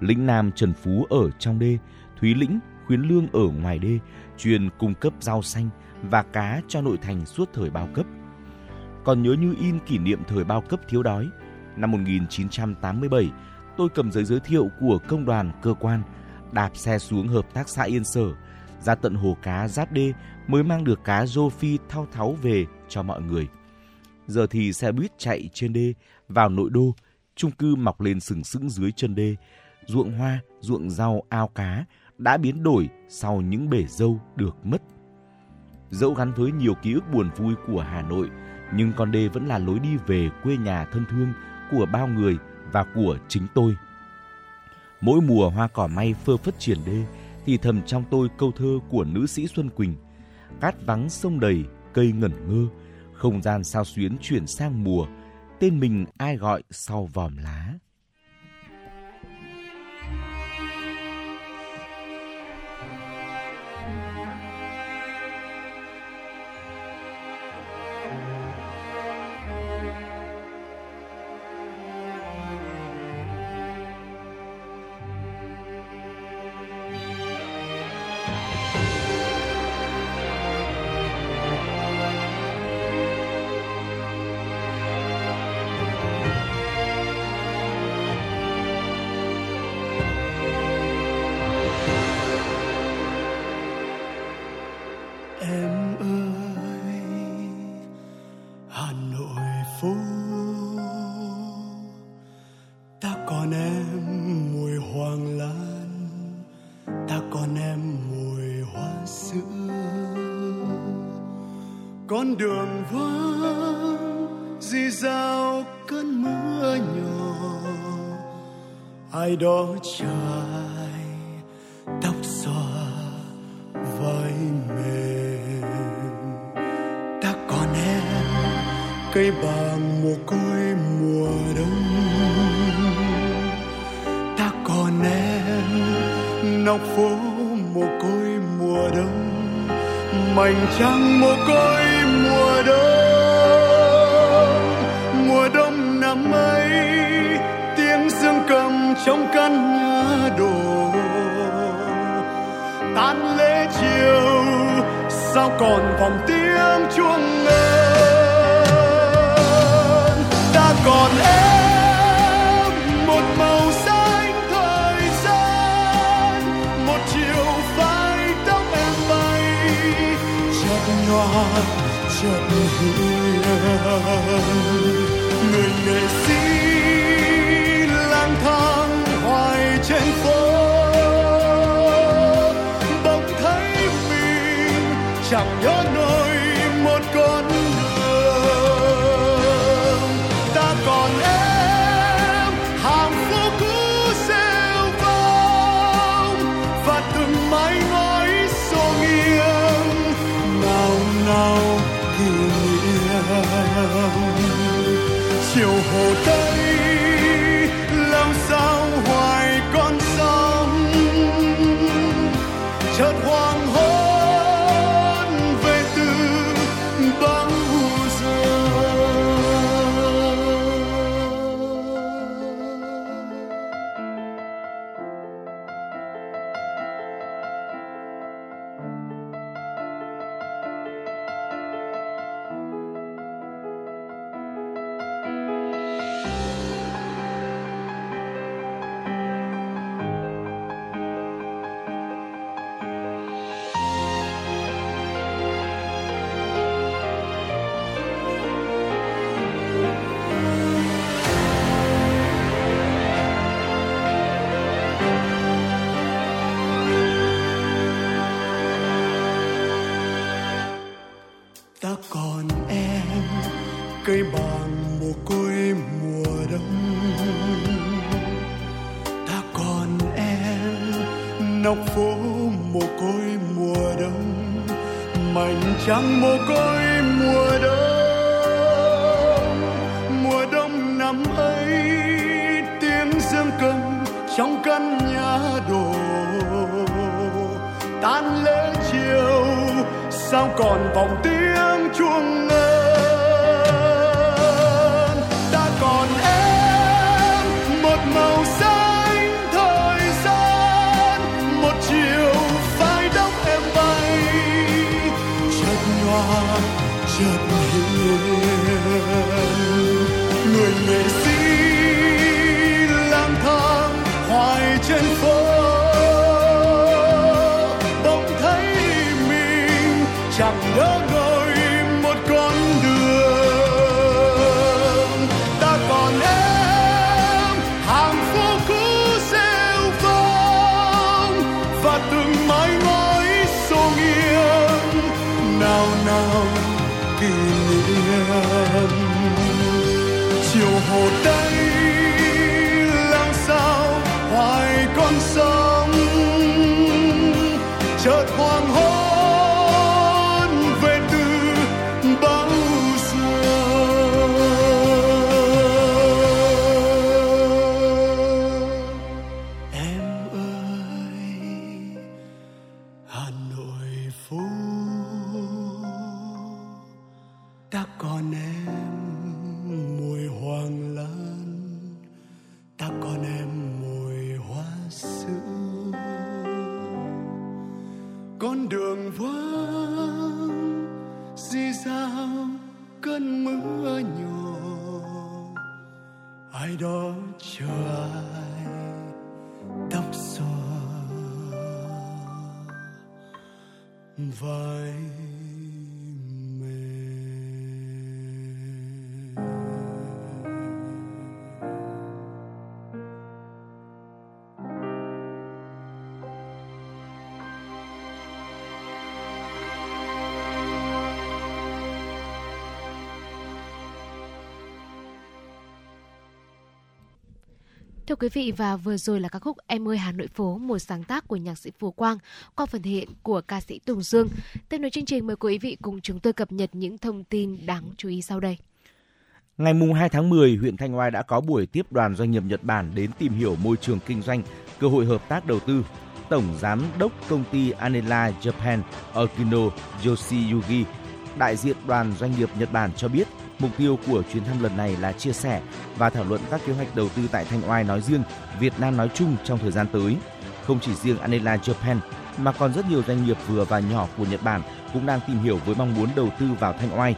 Lĩnh Nam Trần Phú ở trong đê, Thúy Lĩnh Khuyến Lương ở ngoài đê, chuyên cung cấp rau xanh và cá cho nội thành suốt thời bao cấp. Còn nhớ như in kỷ niệm thời bao cấp thiếu đói. Năm 1987, tôi cầm giấy giới thiệu của công đoàn cơ quan, đạp xe xuống hợp tác xã Yên Sở, ra tận hồ cá giáp đê mới mang được cá rô phi thau tháo về cho mọi người. Giờ thì xe buýt chạy trên đê, vào nội đô, chung cư mọc lên sừng sững dưới chân đê, ruộng hoa, ruộng rau, ao cá đã biến đổi sau những bể dâu được mất. Dẫu gắn với nhiều ký ức buồn vui của Hà Nội, nhưng con đê vẫn là lối đi về quê nhà thân thương của bao người và của chính tôi. Mỗi mùa hoa cỏ may phơ phất triển đê thì thầm trong tôi câu thơ của nữ sĩ Xuân Quỳnh: cát vắng sông đầy, cây ngẩn ngơ, không gian sao xuyến chuyển sang mùa, tên mình ai gọi sau vòm lá. Con đường vắng rì rào cơn mưa nhỏ, ai đó trải tóc xõa vai mềm. Ta còn em cây bàng mồ côi mùa đông, ta còn em nóc phố mồ côi mùa đông, mảnh trăng mồ côi mùa đông. Mùa đông năm ấy tiếng dương cầm trong căn nhà đổ tan lễ chiều, sao còn vòng tiếng chuông ngân. Ta còn em một màu xanh thời gian, một chiều phai tóc em bay chợt nhòa chợt vui người nghệ sĩ lang thang hoài trên phố, bỗng thấy mình chẳng nhớ nổi một con đường. Ta còn em hàng phố cũ rêu vang và từng mái ngói xô nghiêng, nào nào chiều hồ tây làm sao hoài con sóng. Chợt hoàng hôn về từ băng u giờ, cây bàng mồ côi mùa đông, ta còn em nóc phố mồ côi mùa đông, mảnh trăng mồ côi mùa đông. Mùa đông năm ấy tiếng dương cầm trong căn nhà đổ tan lễ chiều, sao còn vọng tiếng chuông ngân. Màu xanh thôi chợt hiểu người nghệ sĩ lang thang hoài trên phố, bỗng thấy mình chẳng đỡ nổi một con đường. Ta còn em hàng phố cũ rêu vang và từng mái ngói xô nghiêng, nào nào kỷ niệm chiều Hồ Tây lang sao hoài con sông. Chợt hoàng hôn về từ bao giờ. Em ơi Hà Nội phố, ta còn em mùi hoàng lan, ta còn em mùi hoa sữa. Con đường vắng di dào cơn mưa nhỏ, ai đó chờ ai tóc xõa vai . Thưa quý vị, và vừa rồi là ca khúc Em ơi Hà Nội phố, một sáng tác của nhạc sĩ Phú Quang qua phần thể hiện của ca sĩ Tùng Dương. Tiếp nối chương trình, mời quý vị cùng chúng tôi cập nhật những thông tin đáng chú ý sau đây. Ngày 2 tháng 10, huyện Thanh Oai đã có buổi tiếp đoàn doanh nghiệp Nhật Bản đến tìm hiểu môi trường kinh doanh, cơ hội hợp tác đầu tư. Tổng giám đốc công ty Anela Japan Okino Yoshiyugi, đại diện đoàn doanh nghiệp Nhật Bản cho biết, mục tiêu của chuyến thăm lần này là chia sẻ và thảo luận các kế hoạch đầu tư tại Thanh Oai nói riêng, Việt Nam nói chung trong thời gian tới. Không chỉ riêng Anela Japan mà còn rất nhiều doanh nghiệp vừa và nhỏ của Nhật Bản cũng đang tìm hiểu với mong muốn đầu tư vào Thanh Oai.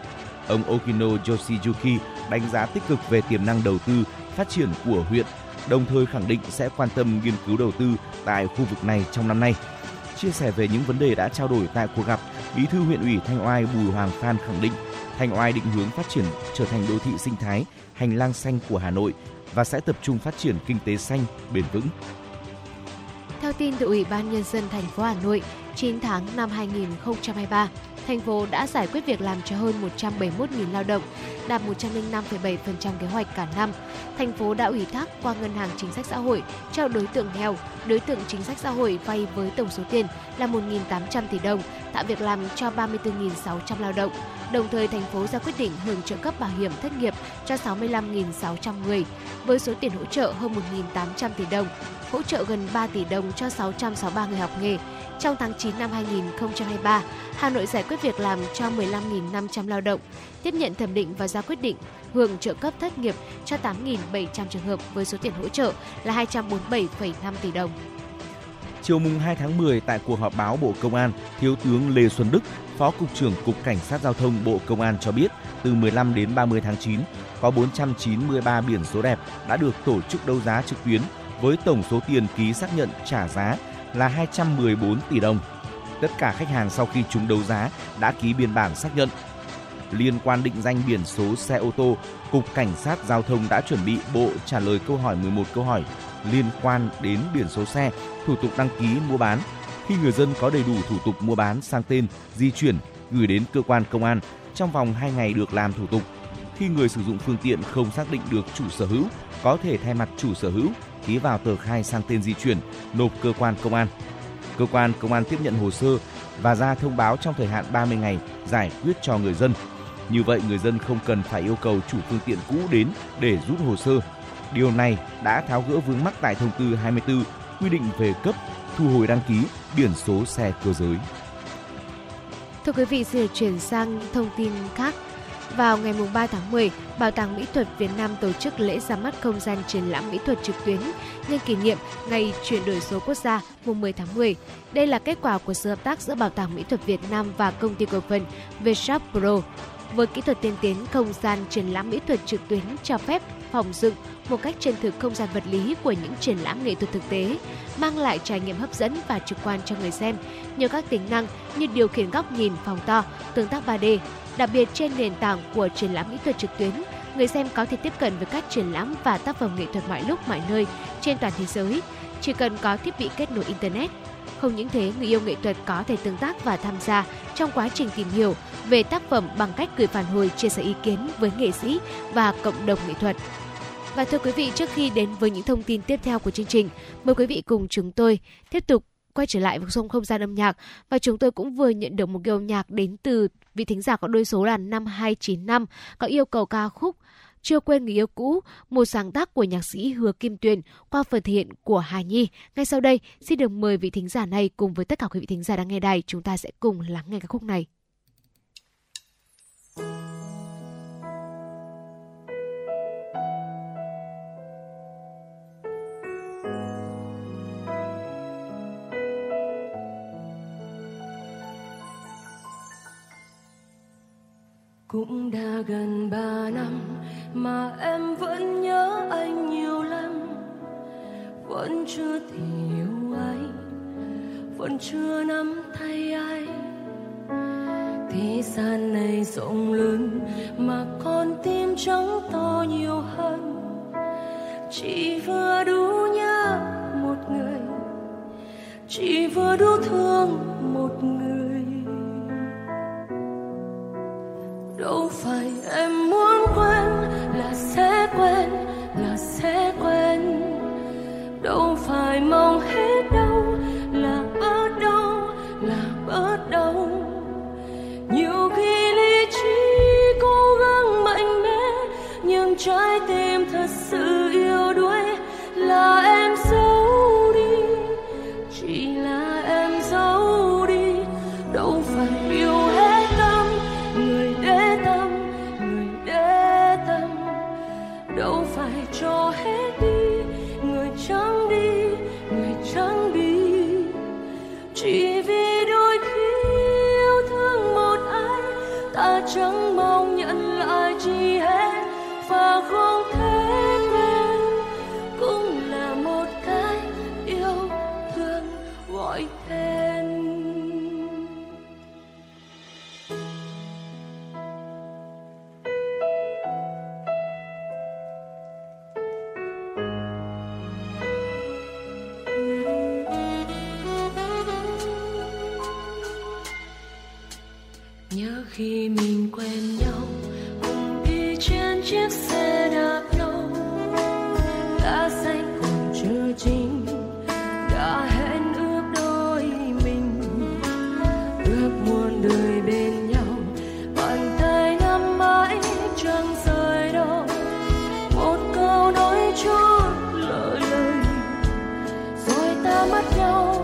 Ông Okino Yoshiyuki đánh giá tích cực về tiềm năng đầu tư, phát triển của huyện, đồng thời khẳng định sẽ quan tâm nghiên cứu đầu tư tại khu vực này trong năm nay. Chia sẻ về những vấn đề đã trao đổi tại cuộc gặp, Bí thư huyện ủy Thanh Oai Bùi Hoàng Phan khẳng định Thanh Oai định hướng phát triển trở thành đô thị sinh thái, hành lang xanh của Hà Nội và sẽ tập trung phát triển kinh tế xanh bền vững. Theo tin từ Ủy ban Nhân dân thành phố Hà Nội, 9 tháng năm 2023, thành phố đã giải quyết việc làm cho hơn 171.000 lao động, đạt 105,7% kế hoạch cả năm. Thành phố đã ủy thác qua Ngân hàng Chính sách Xã hội cho đối tượng nghèo, đối tượng chính sách xã hội vay với tổng số tiền là 1.800 tỷ đồng, tạo việc làm cho 34.600 lao động. Đồng thời, thành phố ra quyết định hưởng trợ cấp bảo hiểm thất nghiệp cho 65.600 người, với số tiền hỗ trợ hơn 1.800 tỷ đồng, hỗ trợ gần 3 tỷ đồng cho 663 người học nghề. Trong tháng 9 năm 2023, Hà Nội giải quyết việc làm cho 15.500 lao động, tiếp nhận thẩm định và ra quyết định hưởng trợ cấp thất nghiệp cho 8.700 trường hợp với số tiền hỗ trợ là 247,5 tỷ đồng. Chiều 2 tháng 10, tại cuộc họp báo Bộ Công an, Thiếu tướng Lê Xuân Đức, Phó Cục trưởng Cục Cảnh sát Giao thông Bộ Công an cho biết, từ 15 đến 30 tháng 9, có 493 biển số đẹp đã được tổ chức đấu giá trực tuyến với tổng số tiền ký xác nhận trả giá là 214 tỷ đồng. Tất cả khách hàng sau khi chúng đấu giá đã ký biên bản xác nhận. Liên quan định danh biển số xe ô tô, Cục Cảnh sát Giao thông đã chuẩn bị bộ trả lời câu hỏi 11 câu hỏi liên quan đến biển số xe, thủ tục đăng ký mua bán. Khi người dân có đầy đủ thủ tục mua bán sang tên, di chuyển, gửi đến cơ quan công an trong vòng 2 ngày được làm thủ tục. Khi người sử dụng phương tiện không xác định được chủ sở hữu, có thể thay mặt chủ sở hữu ký vào tờ khai sang tên di chuyển, nộp cơ quan công an. Cơ quan công an tiếp nhận hồ sơ và ra thông báo trong thời hạn 30 ngày giải quyết cho người dân. Như vậy, người dân không cần phải yêu cầu chủ phương tiện cũ đến để rút hồ sơ. Điều này đã tháo gỡ vướng mắc tại thông tư 24 quy định về cấp, thu hồi đăng ký biển số xe cơ giới. Thưa quý vị, xin chuyển sang thông tin khác. Vào ngày 3 tháng 10, Bảo tàng Mỹ thuật Việt Nam tổ chức lễ ra mắt không gian triển lãm mỹ thuật trực tuyến nhân kỷ niệm Ngày chuyển đổi số quốc gia mùng 10 tháng 10. Đây là kết quả của sự hợp tác giữa Bảo tàng Mỹ thuật Việt Nam và công ty cổ phần Vsharp Pro. Với kỹ thuật tiên tiến, không gian triển lãm mỹ thuật trực tuyến cho phép phòng dựng một cách chân thực không gian vật lý của những triển lãm nghệ thuật thực tế, mang lại trải nghiệm hấp dẫn và trực quan cho người xem, nhờ các tính năng như điều khiển góc nhìn, phòng to, tương tác 3D. Đặc biệt trên nền tảng của triển lãm mỹ thuật trực tuyến, người xem có thể tiếp cận với các triển lãm và tác phẩm nghệ thuật mọi lúc, mọi nơi trên toàn thế giới, chỉ cần có thiết bị kết nối Internet. Không những thế, người yêu nghệ thuật có thể tương tác và tham gia trong quá trình tìm hiểu về tác phẩm bằng cách gửi phản hồi, chia sẻ ý kiến với nghệ sĩ và cộng đồng nghệ thuật. Và thưa quý vị, trước khi đến với những thông tin tiếp theo của chương trình, mời quý vị cùng chúng tôi tiếp tục quay trở lại vào không gian âm nhạc. Và chúng tôi cũng vừa nhận được một cái âm nhạc đến từ vị thính giả có đôi số là 5295, có yêu cầu ca khúc Chưa Quên Người Yêu Cũ, một sáng tác của nhạc sĩ Hứa Kim Tuyền qua phần thể hiện của Hà Nhi. Ngay sau đây, xin được mời vị thính giả này cùng với tất cả quý vị thính giả đang nghe đài, chúng ta sẽ cùng lắng nghe ca khúc này. Cũng đã gần 3 năm mà em vẫn nhớ anh nhiều lắm. Vẫn chưa thể yêu anh, vẫn chưa nắm tay anh. Thế gian này rộng lớn mà con tim trắng to nhiều hơn. Chỉ vừa đủ nhớ một người, chỉ vừa đủ thương một người. Đâu phải em muốn quên là sẽ quên, là sẽ quên. Đâu phải mong hết đâu là bớt đâu, là bớt đâu. Nhiều khi lý trí cố gắng mạnh mẽ, nhưng trái tim thật sự yếu đuối. Là em giấu đi, chỉ là em giấu đi. Đâu phải yêu hết tâm người đến, đâu phải cho hết đi người chẳng đi, người chẳng đi. Chỉ vì đôi khi yêu thương một ai, ta chẳng mong nhận lại chi hết, và không thể quên cũng là một cái yêu thương gọi tên. Khi mình quen nhau, cùng đi trên chiếc xe đạp lâu, đã xanh còn chưa chín, đã hẹn ước đôi mình, ước muôn đời bên nhau, bàn tay nắm mãi chẳng rời đâu. Một câu nói chốt lời lời, rồi ta mất nhau.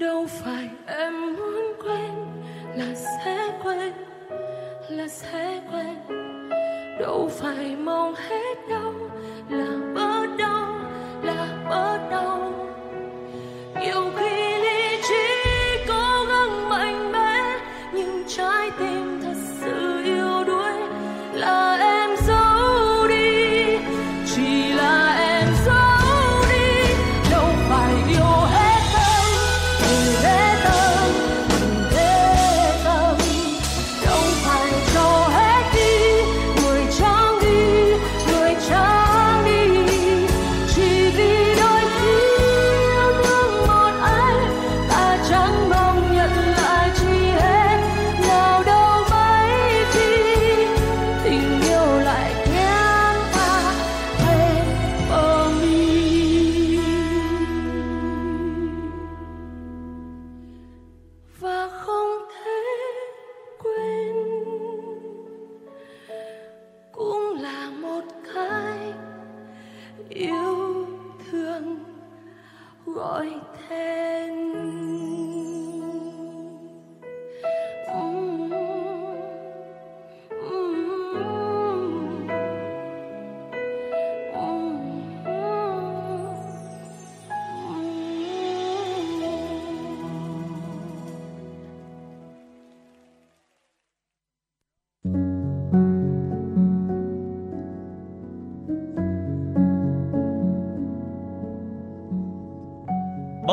Đâu phải em muốn quên là sẽ quên, đâu phải mong hết đâu, là bớt đau, nhiều khi lý trí cố gắng mạnh mẽ nhưng trái tim thật sự yếu đuối là em giấu đi, chỉ là em giấu đi, đâu phải yêu hết tâm, đừng để tâm, đâu phải cho hết đi, người trao đi, người trao đi, chỉ vì đôi khi yêu thương một ai, ta chẳng mong nhận lại chi hết, nào đâu mấy chi, tình yêu lại kéo ta về bờ mi, và không thể quên, cũng là một cái yêu thương gọi tên.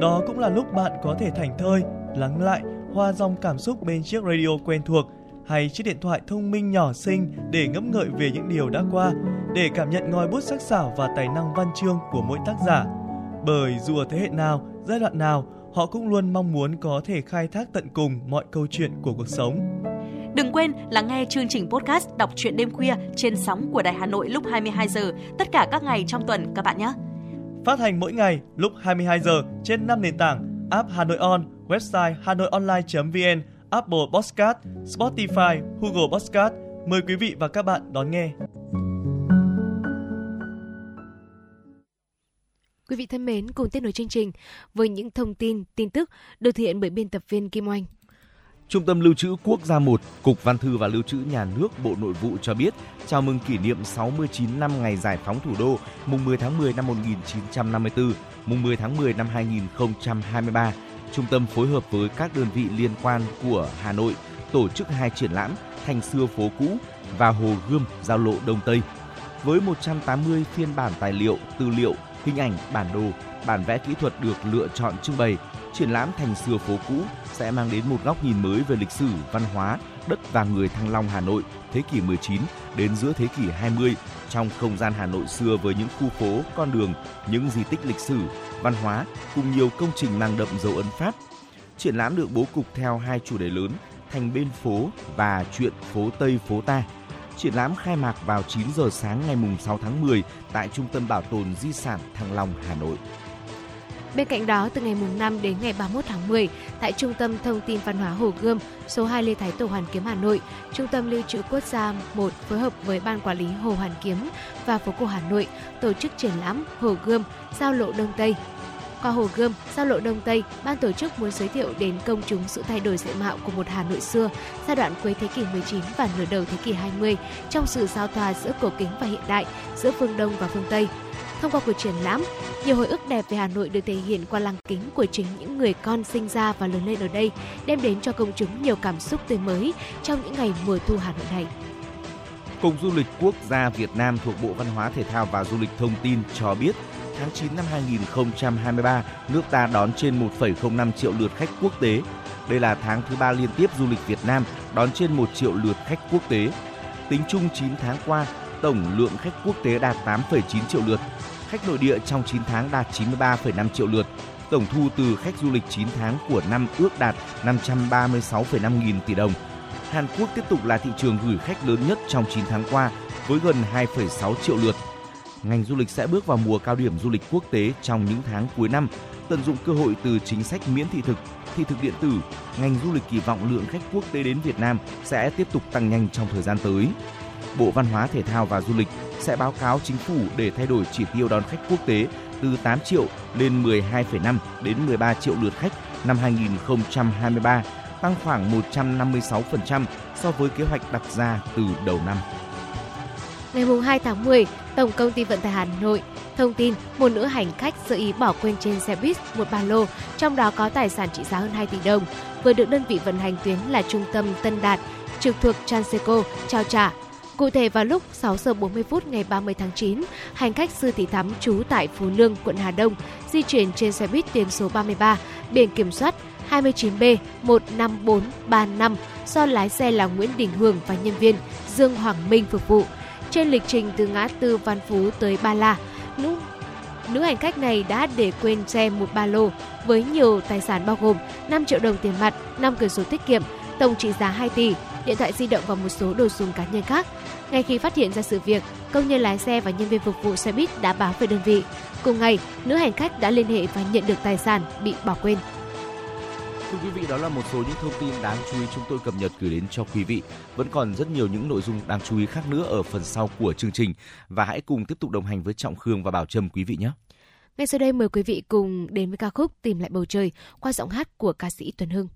đó cũng là lúc bạn có thể thảnh thơi, lắng lại, hòa dòng cảm xúc bên chiếc radio quen thuộc hay chiếc điện thoại thông minh nhỏ xinh để ngẫm ngợi về những điều đã qua, để cảm nhận ngòi bút sắc sảo và tài năng văn chương của mỗi tác giả. Bởi dù ở thế hệ nào, giai đoạn nào, họ cũng luôn mong muốn có thể khai thác tận cùng mọi câu chuyện của cuộc sống. Đừng quên là nghe chương trình podcast đọc truyện đêm khuya trên sóng của Đài Hà Nội lúc 22 giờ tất cả các ngày trong tuần các bạn nhé. Phát hành mỗi ngày lúc 22 giờ trên 5 nền tảng: app Hà Nội On, website hanoionline.vn, Apple Podcast, Spotify, Google Podcast. Mời quý vị và các bạn đón nghe. Quý vị thân mến, cùng tiếp nối chương trình với những thông tin, tin tức được thực hiện bởi biên tập viên Kim Oanh. Trung tâm Lưu trữ Quốc gia 1, Cục Văn thư và Lưu trữ Nhà nước Bộ Nội vụ cho biết chào mừng kỷ niệm 69 năm ngày giải phóng thủ đô, mùng 10 tháng 10 năm 1954, mùng 10 tháng 10 năm 2023. Trung tâm phối hợp với các đơn vị liên quan của Hà Nội tổ chức hai triển lãm Thành xưa phố cũ và Hồ Gươm giao lộ Đông Tây. Với 180 phiên bản tài liệu, tư liệu, hình ảnh, bản đồ, bản vẽ kỹ thuật được lựa chọn trưng bày, triển lãm Thành xưa phố cũ sẽ mang đến một góc nhìn mới về lịch sử, văn hóa, đất và người Thăng Long Hà Nội thế kỷ 19 đến giữa thế kỷ 20 trong không gian Hà Nội xưa với những khu phố, con đường, những di tích lịch sử, văn hóa cùng nhiều công trình mang đậm dấu ấn Pháp. Triển lãm được bố cục theo hai chủ đề lớn: Thành bên phố và Chuyện phố Tây phố ta. Triển lãm khai mạc vào 9 giờ sáng ngày 6 tháng 10 tại Trung tâm Bảo tồn Di sản Thăng Long Hà Nội. Bên cạnh đó, từ ngày 5 đến ngày 31 tháng 10, tại Trung tâm Thông tin Văn hóa Hồ Gươm, số 2 Lê Thái Tổ Hoàn Kiếm Hà Nội, Trung tâm Lưu trữ Quốc gia 1 phối hợp với Ban Quản lý Hồ Hoàn Kiếm và Phố cổ Hà Nội tổ chức triển lãm Hồ Gươm giao lộ Đông Tây. Qua Hồ Gươm giao lộ Đông Tây, ban tổ chức muốn giới thiệu đến công chúng sự thay đổi diện mạo của một Hà Nội xưa, giai đoạn cuối thế kỷ 19 và nửa đầu thế kỷ 20, trong sự giao thoa giữa cổ kính và hiện đại, giữa phương Đông và phương Tây. Thông qua cuộc triển lãm, nhiều hồi ức đẹp về Hà Nội được thể hiện qua lăng kính của chính những người con sinh ra và lớn lên ở đây, đem đến cho công chúng nhiều cảm xúc tươi mới trong những ngày mùa thu Hà Nội này. Cục Du lịch Quốc gia Việt Nam thuộc Bộ Văn hóa Thể thao và Du lịch Thông tin cho biết, tháng 9 năm 2023, nước ta đón trên 1,05 triệu lượt khách quốc tế. Đây là tháng thứ 3 liên tiếp du lịch Việt Nam đón trên 1 triệu lượt khách quốc tế. Tính chung 9 tháng qua, tổng lượng khách quốc tế đạt 8,9 triệu lượt, khách nội địa trong 9 tháng đạt 93,5 triệu lượt. Tổng thu từ khách du lịch 9 tháng của năm ước đạt 536,5 nghìn tỷ đồng. Hàn Quốc tiếp tục là thị trường gửi khách lớn nhất trong 9 tháng qua với gần 2,6 triệu lượt. Ngành du lịch sẽ bước vào mùa cao điểm du lịch quốc tế trong những tháng cuối năm, tận dụng cơ hội từ chính sách miễn thị thực điện tử. Ngành du lịch kỳ vọng lượng khách quốc tế đến Việt Nam sẽ tiếp tục tăng nhanh trong thời gian tới. Bộ Văn hóa, Thể thao và Du lịch sẽ báo cáo chính phủ để thay đổi chỉ tiêu đón khách quốc tế từ 8 triệu lên 12,5 đến 13 triệu lượt khách năm 2023, tăng khoảng 156% so với kế hoạch đặt ra từ đầu năm. Ngày 2 tháng 10, Tổng Công ty Vận tải Hà Nội thông tin một nữ hành khách sơ ý bỏ quên trên xe buýt một ba lô, trong đó có tài sản trị giá hơn 2 tỷ đồng, vừa được đơn vị vận hành tuyến là Trung tâm Tân Đạt, trực thuộc Transeco trao trả. Cụ thể vào lúc 6:40 ngày 30 tháng 9, hành khách Sư Thị Thắm trú tại Phú Lương, quận Hà Đông di chuyển trên xe buýt tuyến số 33, biển kiểm soát 29B15435 do lái xe là Nguyễn Đình Hường và nhân viên Dương Hoàng Minh phục vụ. Trên lịch trình từ ngã tư Văn Phú tới Ba La, nữ hành khách này đã để quên xe một ba lô với nhiều tài sản bao gồm 5 triệu đồng tiền mặt, 5 quyển sổ tiết kiệm, tổng trị giá 2 tỷ, điện thoại di động và một số đồ dùng cá nhân khác. Ngay khi phát hiện ra sự việc, công nhân lái xe và nhân viên phục vụ xe buýt đã báo về đơn vị. Cùng ngày, nữ hành khách đã liên hệ và nhận được tài sản bị bỏ quên. Thưa quý vị, đó là một số những thông tin đáng chú ý chúng tôi cập nhật gửi đến cho quý vị. Vẫn còn rất nhiều những nội dung đáng chú ý khác nữa ở phần sau của chương trình và hãy cùng tiếp tục đồng hành với Trọng Khương và Bảo Trâm quý vị nhé. Ngay sau đây mời quý vị cùng đến với ca khúc Tìm lại bầu trời qua giọng hát của ca sĩ Tuấn Hưng.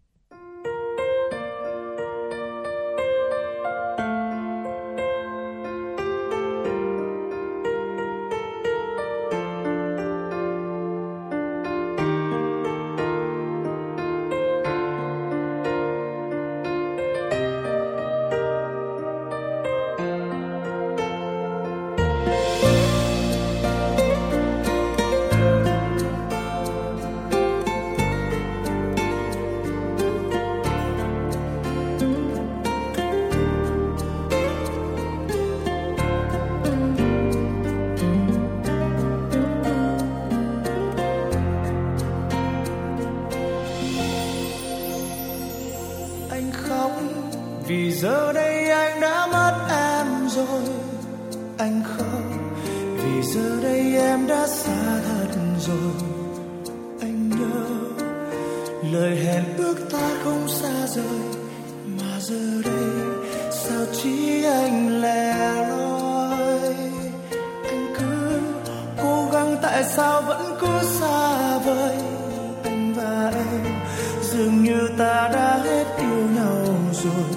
Dường như ta đã hết yêu nhau rồi,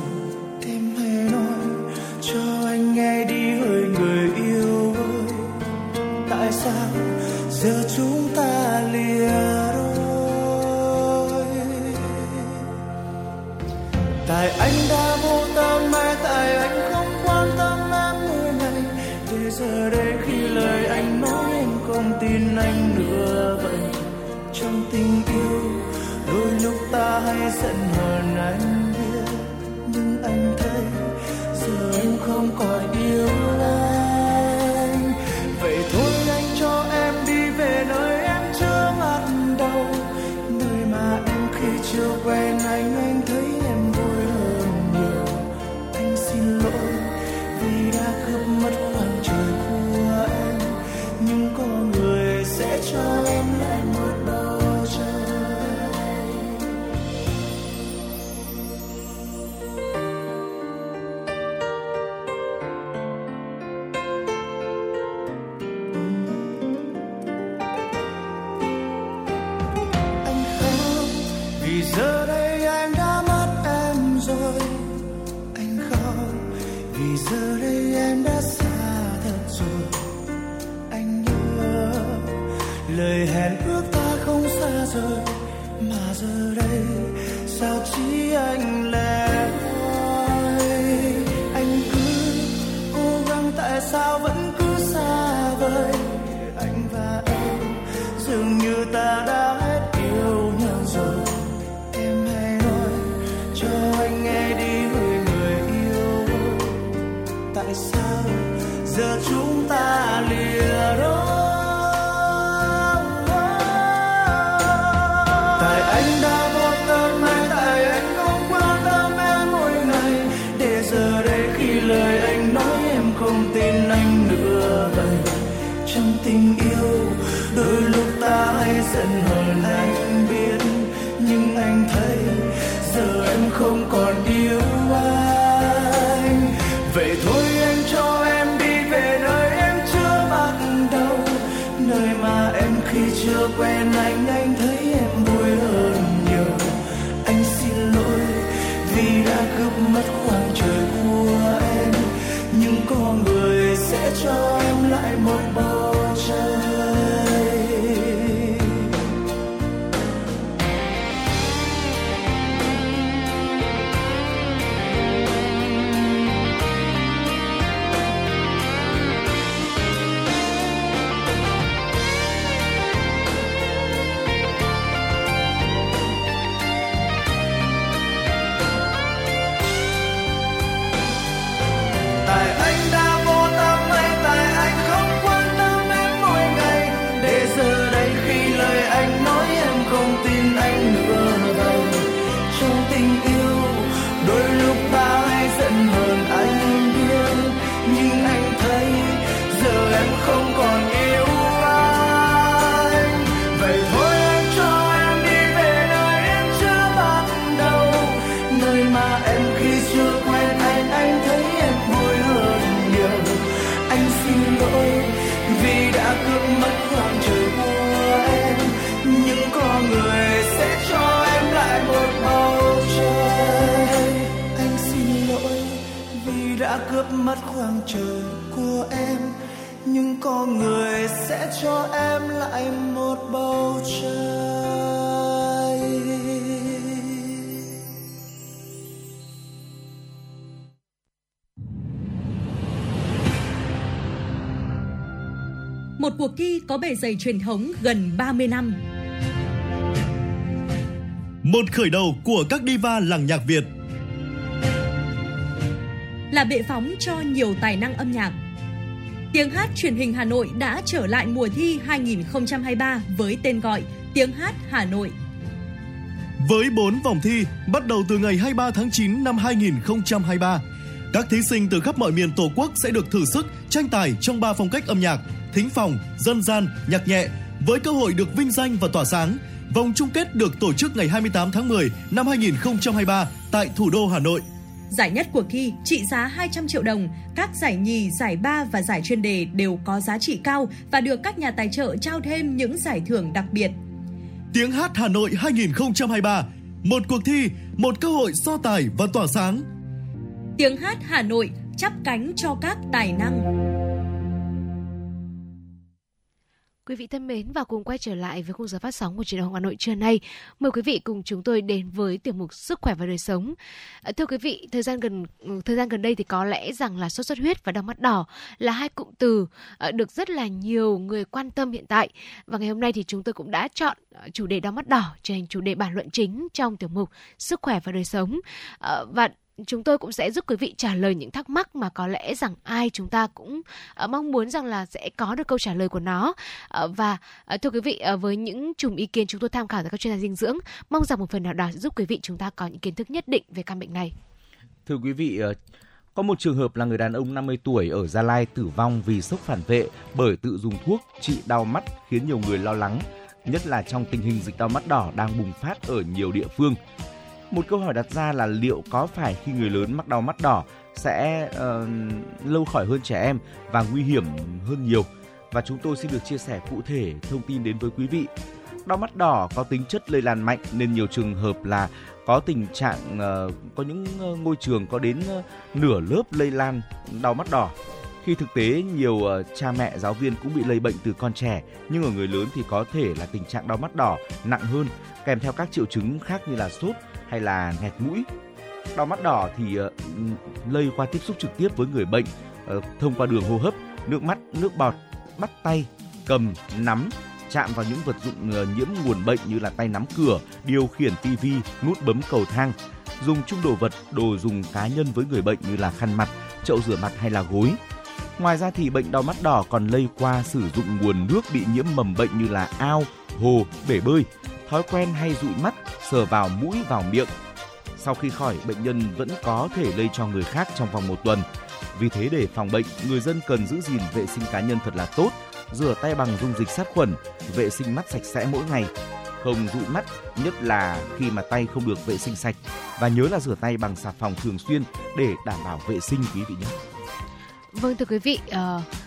em hãy nói giận hờn anh biết, nhưng anh thấy giờ em không còn yêu anh. Vậy thôi anh cho em đi về nơi em chưa bắt đầu, nơi mà em khi chưa quen anh thấy em vui hơn nhiều. Anh xin lỗi vì đã cướp mất khoảng trời của em, nhưng có người sẽ cho em lại một bầu trời. Cướp mất khoảng trời của em, nhưng có người sẽ cho em lại một bầu trời. Một cuộc thi có bề dày truyền thống gần 30 năm. Một khởi đầu của các diva làng nhạc Việt, là bệ phóng cho nhiều tài năng âm nhạc. Tiếng hát truyền hình Hà Nội đã trở lại mùa thi 2023 với tên gọi Tiếng hát Hà Nội. Với 4 vòng thi bắt đầu từ ngày 23 tháng 9 năm 2023, các thí sinh từ khắp mọi miền Tổ quốc sẽ được thử sức tranh tài trong 3 phong cách âm nhạc: thính phòng, dân gian, nhạc nhẹ, với cơ hội được vinh danh và tỏa sáng. Vòng chung kết được tổ chức ngày 28 tháng 10 năm 2023 tại thủ đô Hà Nội. Giải nhất cuộc thi trị giá 200 triệu đồng, các giải nhì, giải ba và giải chuyên đề đều có giá trị cao và được các nhà tài trợ trao thêm những giải thưởng đặc biệt. Tiếng hát Hà Nội 2023, một cuộc thi, một cơ hội so tài và tỏa sáng. Tiếng hát Hà Nội chắp cánh cho các tài năng. Quý vị thân mến, và cùng quay trở lại với khung giờ phát sóng của Truyền hình Hà Nội trưa nay. Mời quý vị cùng chúng tôi đến với tiểu mục Sức khỏe và đời sống. Thưa quý vị, thời gian gần đây thì có lẽ rằng là sốt xuất huyết và đau mắt đỏ là hai cụm từ được rất là nhiều người quan tâm hiện tại. Và ngày hôm nay thì chúng tôi cũng đã chọn chủ đề đau mắt đỏ trở thành chủ đề bàn luận chính trong tiểu mục Sức khỏe và đời sống. Và chúng tôi cũng sẽ giúp quý vị trả lời những thắc mắc mà có lẽ rằng ai chúng ta cũng mong muốn rằng là sẽ có được câu trả lời của nó. Và thưa quý vị, với những chùm ý kiến chúng tôi tham khảo từ các chuyên gia dinh dưỡng, mong rằng một phần nào đó sẽ giúp quý vị chúng ta có những kiến thức nhất định về căn bệnh này. Thưa quý vị, có một trường hợp là người đàn ông 50 tuổi ở Gia Lai tử vong vì sốc phản vệ bởi tự dùng thuốc trị đau mắt khiến nhiều người lo lắng, nhất là trong tình hình dịch đau mắt đỏ đang bùng phát ở nhiều địa phương. Một câu hỏi đặt ra là liệu có phải khi người lớn mắc đau mắt đỏ sẽ lâu khỏi hơn trẻ em và nguy hiểm hơn nhiều? Và chúng tôi xin được chia sẻ cụ thể thông tin đến với quý vị. Đau mắt đỏ có tính chất lây lan mạnh nên nhiều trường hợp là có tình trạng có những ngôi trường có đến nửa lớp lây lan đau mắt đỏ. Khi thực tế nhiều cha mẹ giáo viên cũng bị lây bệnh từ con trẻ, nhưng ở người lớn thì có thể là tình trạng đau mắt đỏ nặng hơn kèm theo các triệu chứng khác như là sốt hay là nghẹt mũi. Đau mắt đỏ thì lây qua tiếp xúc trực tiếp với người bệnh thông qua đường hô hấp, nước mắt, nước bọt, bắt tay, cầm, nắm, chạm vào những vật dụng nhiễm nguồn bệnh như là tay nắm cửa, điều khiển tivi, nút bấm cầu thang, dùng chung đồ vật, đồ dùng cá nhân với người bệnh như là khăn mặt, chậu rửa mặt hay là gối. Ngoài ra thì bệnh đau mắt đỏ còn lây qua sử dụng nguồn nước bị nhiễm mầm bệnh như là ao, hồ, bể bơi, thói quen hay dụi mắt, sờ vào mũi, vào miệng. Sau khi khỏi, bệnh nhân vẫn có thể lây cho người khác trong vòng 1 tuần. Vì thế để phòng bệnh, người dân cần giữ gìn vệ sinh cá nhân thật là tốt, rửa tay bằng dung dịch sát khuẩn, vệ sinh mắt sạch sẽ mỗi ngày. Không dụi mắt, nhất là khi mà tay không được vệ sinh sạch, và nhớ là rửa tay bằng xà phòng thường xuyên để đảm bảo vệ sinh quý vị nhé. Vâng, thưa quý vị,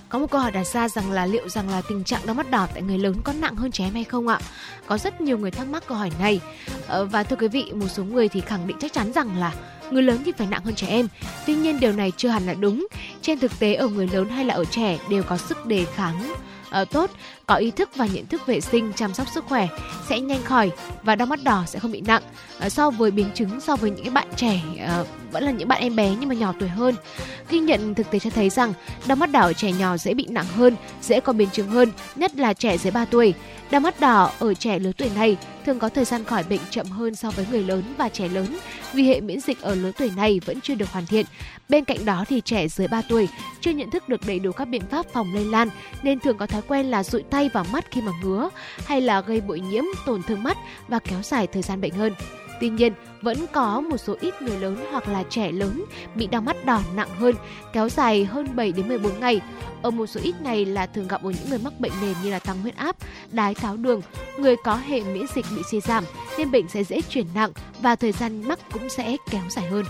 có một câu hỏi đặt ra rằng là liệu rằng là tình trạng đau mắt đỏ tại người lớn có nặng hơn trẻ em hay không ạ? Có rất nhiều người thắc mắc câu hỏi này. Và thưa quý vị, một số người thì khẳng định chắc chắn rằng là người lớn thì phải nặng hơn trẻ em. Tuy nhiên điều này chưa hẳn là đúng. Trên thực tế ở người lớn hay là ở trẻ đều có sức đề kháng tốt, có ý thức và nhận thức vệ sinh, chăm sóc sức khỏe sẽ nhanh khỏi và đau mắt đỏ sẽ không bị nặng so với biến chứng so với những bạn trẻ vẫn là những bạn em bé nhưng mà nhỏ tuổi hơn. Ghi nhận thực tế cho thấy rằng đau mắt đỏ ở trẻ nhỏ dễ bị nặng hơn, dễ có biến chứng hơn, nhất là trẻ dưới 3 tuổi. Đau mắt đỏ ở trẻ lứa tuổi này thường có thời gian khỏi bệnh chậm hơn so với người lớn và trẻ lớn vì hệ miễn dịch ở lứa tuổi này vẫn chưa được hoàn thiện. Bên cạnh đó thì trẻ dưới 3 tuổi chưa nhận thức được đầy đủ các biện pháp phòng lây lan nên thường có thói quen là dụi tay vào mắt khi mà ngứa hay là gây bụi nhiễm, tổn thương mắt và kéo dài thời gian bệnh hơn. Tuy nhiên, vẫn có một số ít người lớn hoặc là trẻ lớn bị đau mắt đỏ nặng hơn, kéo dài hơn 7 đến 14 ngày. Ở một số ít này là thường gặp ở những người mắc bệnh nền như là tăng huyết áp, đái tháo đường, người có hệ miễn dịch bị suy giảm nên bệnh sẽ dễ chuyển nặng và thời gian mắc cũng sẽ kéo dài hơn.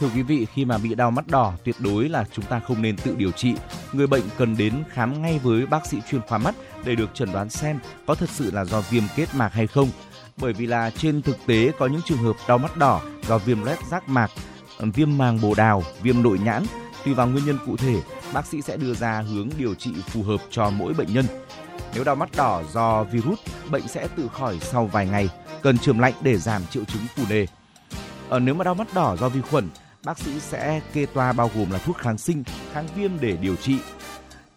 Thưa quý vị, khi mà bị đau mắt đỏ, tuyệt đối là chúng ta không nên tự điều trị. Người bệnh cần đến khám ngay với bác sĩ chuyên khoa mắt để được chẩn đoán xem có thật sự là do viêm kết mạc hay không. Bởi vì là trên thực tế có những trường hợp đau mắt đỏ do viêm loét giác mạc, viêm màng bồ đào, viêm nội nhãn. Tùy vào nguyên nhân cụ thể, bác sĩ sẽ đưa ra hướng điều trị phù hợp cho mỗi bệnh nhân. Nếu đau mắt đỏ do virus, bệnh sẽ tự khỏi sau vài ngày, cần chườm lạnh để giảm triệu chứng phù nề. Nếu mà đau mắt đỏ do vi khuẩn, bác sĩ sẽ kê toa bao gồm là thuốc kháng sinh, kháng viêm để điều trị.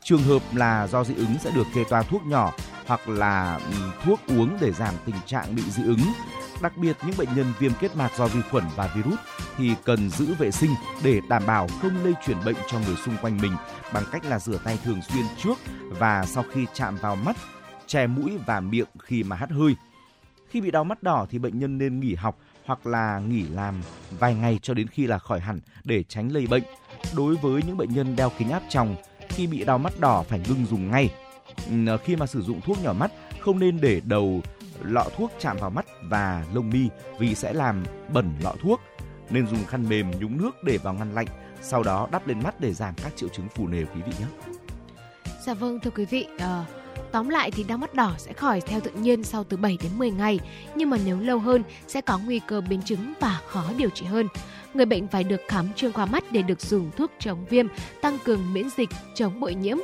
Trường hợp là do dị ứng sẽ được kê toa thuốc nhỏ hoặc là thuốc uống để giảm tình trạng bị dị ứng. Đặc biệt những bệnh nhân viêm kết mạc do vi khuẩn và virus thì cần giữ vệ sinh để đảm bảo không lây truyền bệnh cho người xung quanh mình bằng cách là rửa tay thường xuyên trước và sau khi chạm vào mắt, che mũi và miệng khi mà hắt hơi. Khi bị đau mắt đỏ thì bệnh nhân nên nghỉ học hoặc là nghỉ làm vài ngày cho đến khi là khỏi hẳn để tránh lây bệnh. Đối với những bệnh nhân đeo kính áp tròng, khi bị đau mắt đỏ phải ngưng dùng ngay. Khi mà sử dụng thuốc nhỏ mắt, không nên để đầu lọ thuốc chạm vào mắt và lông mi vì sẽ làm bẩn lọ thuốc. Nên dùng khăn mềm nhúng nước để vào ngăn lạnh, sau đó đắp lên mắt để giảm các triệu chứng phù nề quý vị nhé. Dạ vâng, thưa quý vị, tóm lại thì đau mắt đỏ sẽ khỏi theo tự nhiên sau từ 7 đến 10 ngày, nhưng mà nếu lâu hơn sẽ có nguy cơ biến chứng và khó điều trị hơn. Người bệnh phải được khám chuyên khoa mắt để được dùng thuốc chống viêm, tăng cường miễn dịch, chống bội nhiễm.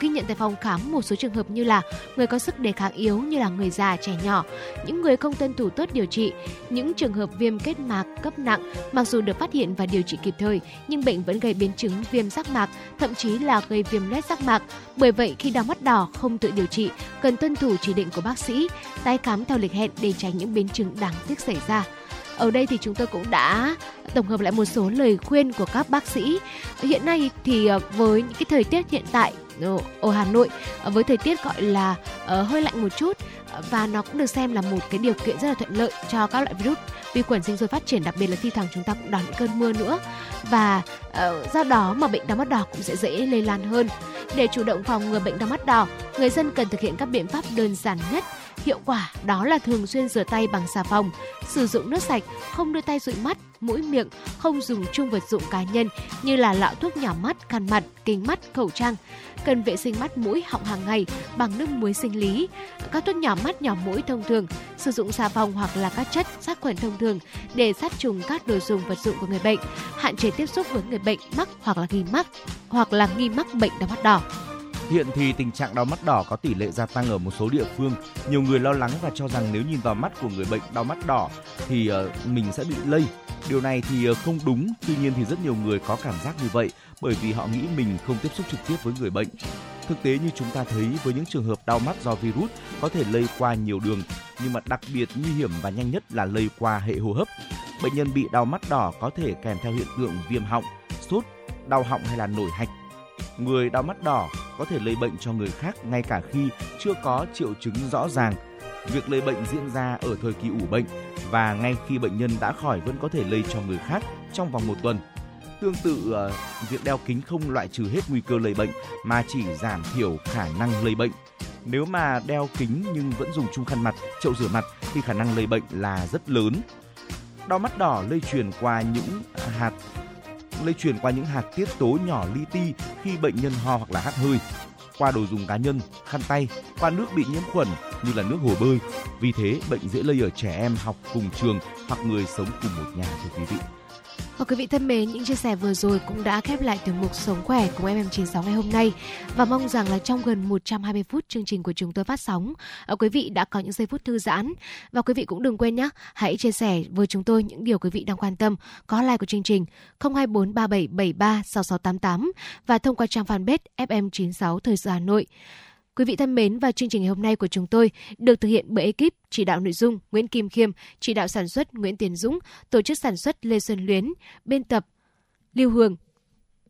Ghi nhận tại phòng khám một số trường hợp như là người có sức đề kháng yếu như là người già, trẻ nhỏ, những người không tuân thủ tốt điều trị, những trường hợp viêm kết mạc cấp nặng mặc dù được phát hiện và điều trị kịp thời nhưng bệnh vẫn gây biến chứng viêm giác mạc, thậm chí là gây viêm loét giác mạc. Bởi vậy khi đau mắt đỏ không tự điều trị, cần tuân thủ chỉ định của bác sĩ, tái khám theo lịch hẹn để tránh những biến chứng đáng tiếc xảy ra. Ở đây thì chúng tôi cũng đã tổng hợp lại một số lời khuyên của các bác sĩ. Hiện nay thì với những cái thời tiết hiện tại ở Hà Nội, với thời tiết gọi là hơi lạnh một chút, và nó cũng được xem là một cái điều kiện rất là thuận lợi cho các loại virus, vi khuẩn sinh sôi phát triển, đặc biệt là thi thoảng chúng ta cũng đón những cơn mưa nữa. Và do đó mà bệnh đau mắt đỏ cũng sẽ dễ lây lan hơn. Để chủ động phòng ngừa bệnh đau mắt đỏ, người dân cần thực hiện các biện pháp đơn giản nhất, hiệu quả, đó là thường xuyên rửa tay bằng xà phòng, sử dụng nước sạch, không đưa tay dụi mắt, mũi, miệng, không dùng chung vật dụng cá nhân như là lọ thuốc nhỏ mắt, khăn mặt, kính mắt, khẩu trang. Cần vệ sinh mắt, mũi, họng hàng ngày bằng nước muối sinh lý, các thuốc nhỏ mắt, nhỏ mũi thông thường, sử dụng xà phòng hoặc là các chất sát khuẩn thông thường để sát trùng các đồ dùng, vật dụng của người bệnh, hạn chế tiếp xúc với người bệnh mắc hoặc là nghi mắc bệnh đau mắt đỏ. Hiện thì tình trạng đau mắt đỏ có tỷ lệ gia tăng ở một số địa phương. Nhiều người lo lắng và cho rằng nếu nhìn vào mắt của người bệnh đau mắt đỏ thì mình sẽ bị lây. Điều này thì không đúng, tuy nhiên thì rất nhiều người có cảm giác như vậy bởi vì họ nghĩ mình không tiếp xúc trực tiếp với người bệnh. Thực tế như chúng ta thấy với những trường hợp đau mắt do virus có thể lây qua nhiều đường, nhưng mà đặc biệt nguy hiểm và nhanh nhất là lây qua hệ hô hấp. Bệnh nhân bị đau mắt đỏ có thể kèm theo hiện tượng viêm họng, sốt, đau họng hay là nổi hạch. Người đau mắt đỏ có thể lây bệnh cho người khác ngay cả khi chưa có triệu chứng rõ ràng. Việc lây bệnh diễn ra ở thời kỳ ủ bệnh và ngay khi bệnh nhân đã khỏi vẫn có thể lây cho người khác trong vòng một tuần. Tương tự, việc đeo kính không loại trừ hết nguy cơ lây bệnh mà chỉ giảm thiểu khả năng lây bệnh. Nếu mà đeo kính nhưng vẫn dùng chung khăn mặt, chậu rửa mặt thì khả năng lây bệnh là rất lớn. Đau mắt đỏ lây truyền qua những hạt tiết tố nhỏ li ti khi bệnh nhân ho hoặc là hắt hơi, qua đồ dùng cá nhân, khăn tay, qua nước bị nhiễm khuẩn như là nước hồ bơi. Vì thế, bệnh dễ lây ở trẻ em học cùng trường hoặc người sống cùng một nhà thưa quý vị. Và quý vị thân mến, những chia sẻ vừa rồi cũng đã khép lại tiểu mục Sống Khỏe cùng FM96 ngày hôm nay, và mong rằng là trong gần 120 phút chương trình của chúng tôi phát sóng, quý vị đã có những giây phút thư giãn. Và quý vị cũng đừng quên nhé, hãy chia sẻ với chúng tôi những điều quý vị đang quan tâm, có like của chương trình 02437736688 và thông qua trang fanpage FM96 Thời sự Hà Nội. Quý vị thân mến, và chương trình ngày hôm nay của chúng tôi được thực hiện bởi ekip chỉ đạo nội dung Nguyễn Kim Khiêm, chỉ đạo sản xuất Nguyễn Tiến Dũng, tổ chức sản xuất Lê Xuân Luyến, biên tập Lưu Hương,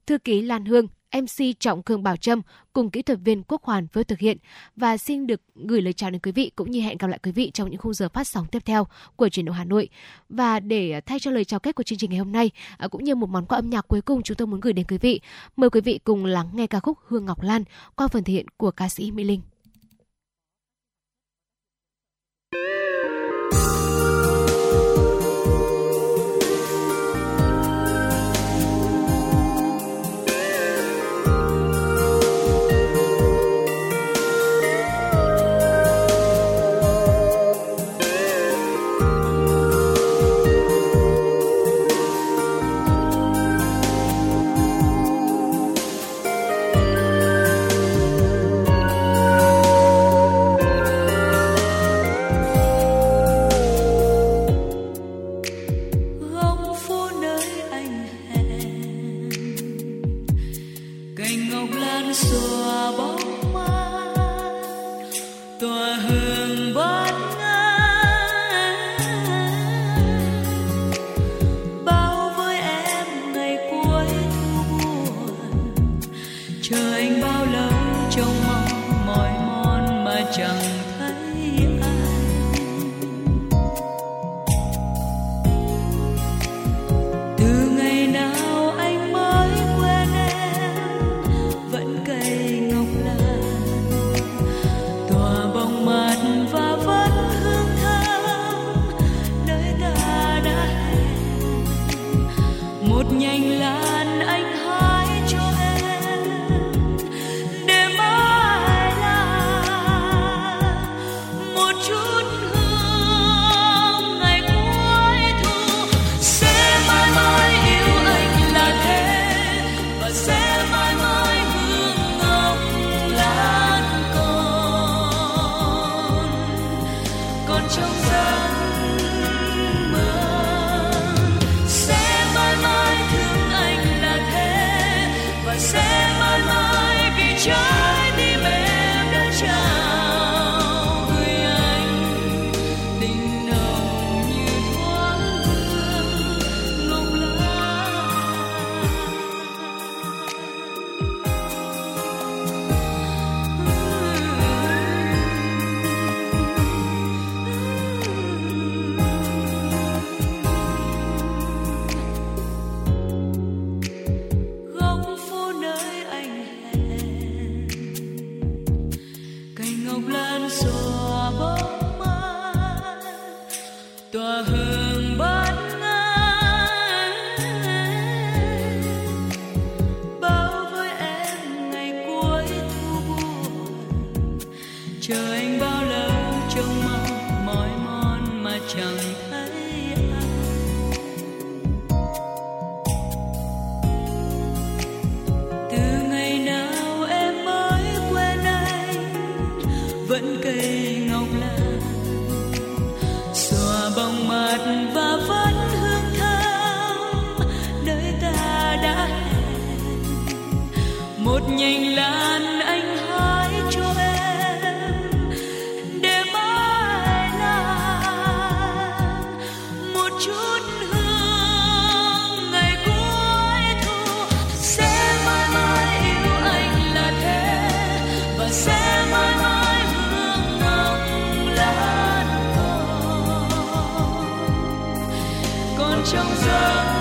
thư ký Lan Hương, MC Trọng Cường Bảo Trâm cùng kỹ thuật viên Quốc Hoàn vừa thực hiện. Và xin được gửi lời chào đến quý vị cũng như hẹn gặp lại quý vị trong những khung giờ phát sóng tiếp theo của Chuyển động Hà Nội. Và để thay cho lời chào kết của chương trình ngày hôm nay cũng như một món quà âm nhạc cuối cùng chúng tôi muốn gửi đến quý vị, mời quý vị cùng lắng nghe ca khúc Hương Ngọc Lan qua phần thể hiện của ca sĩ Mỹ Linh. Trong giờ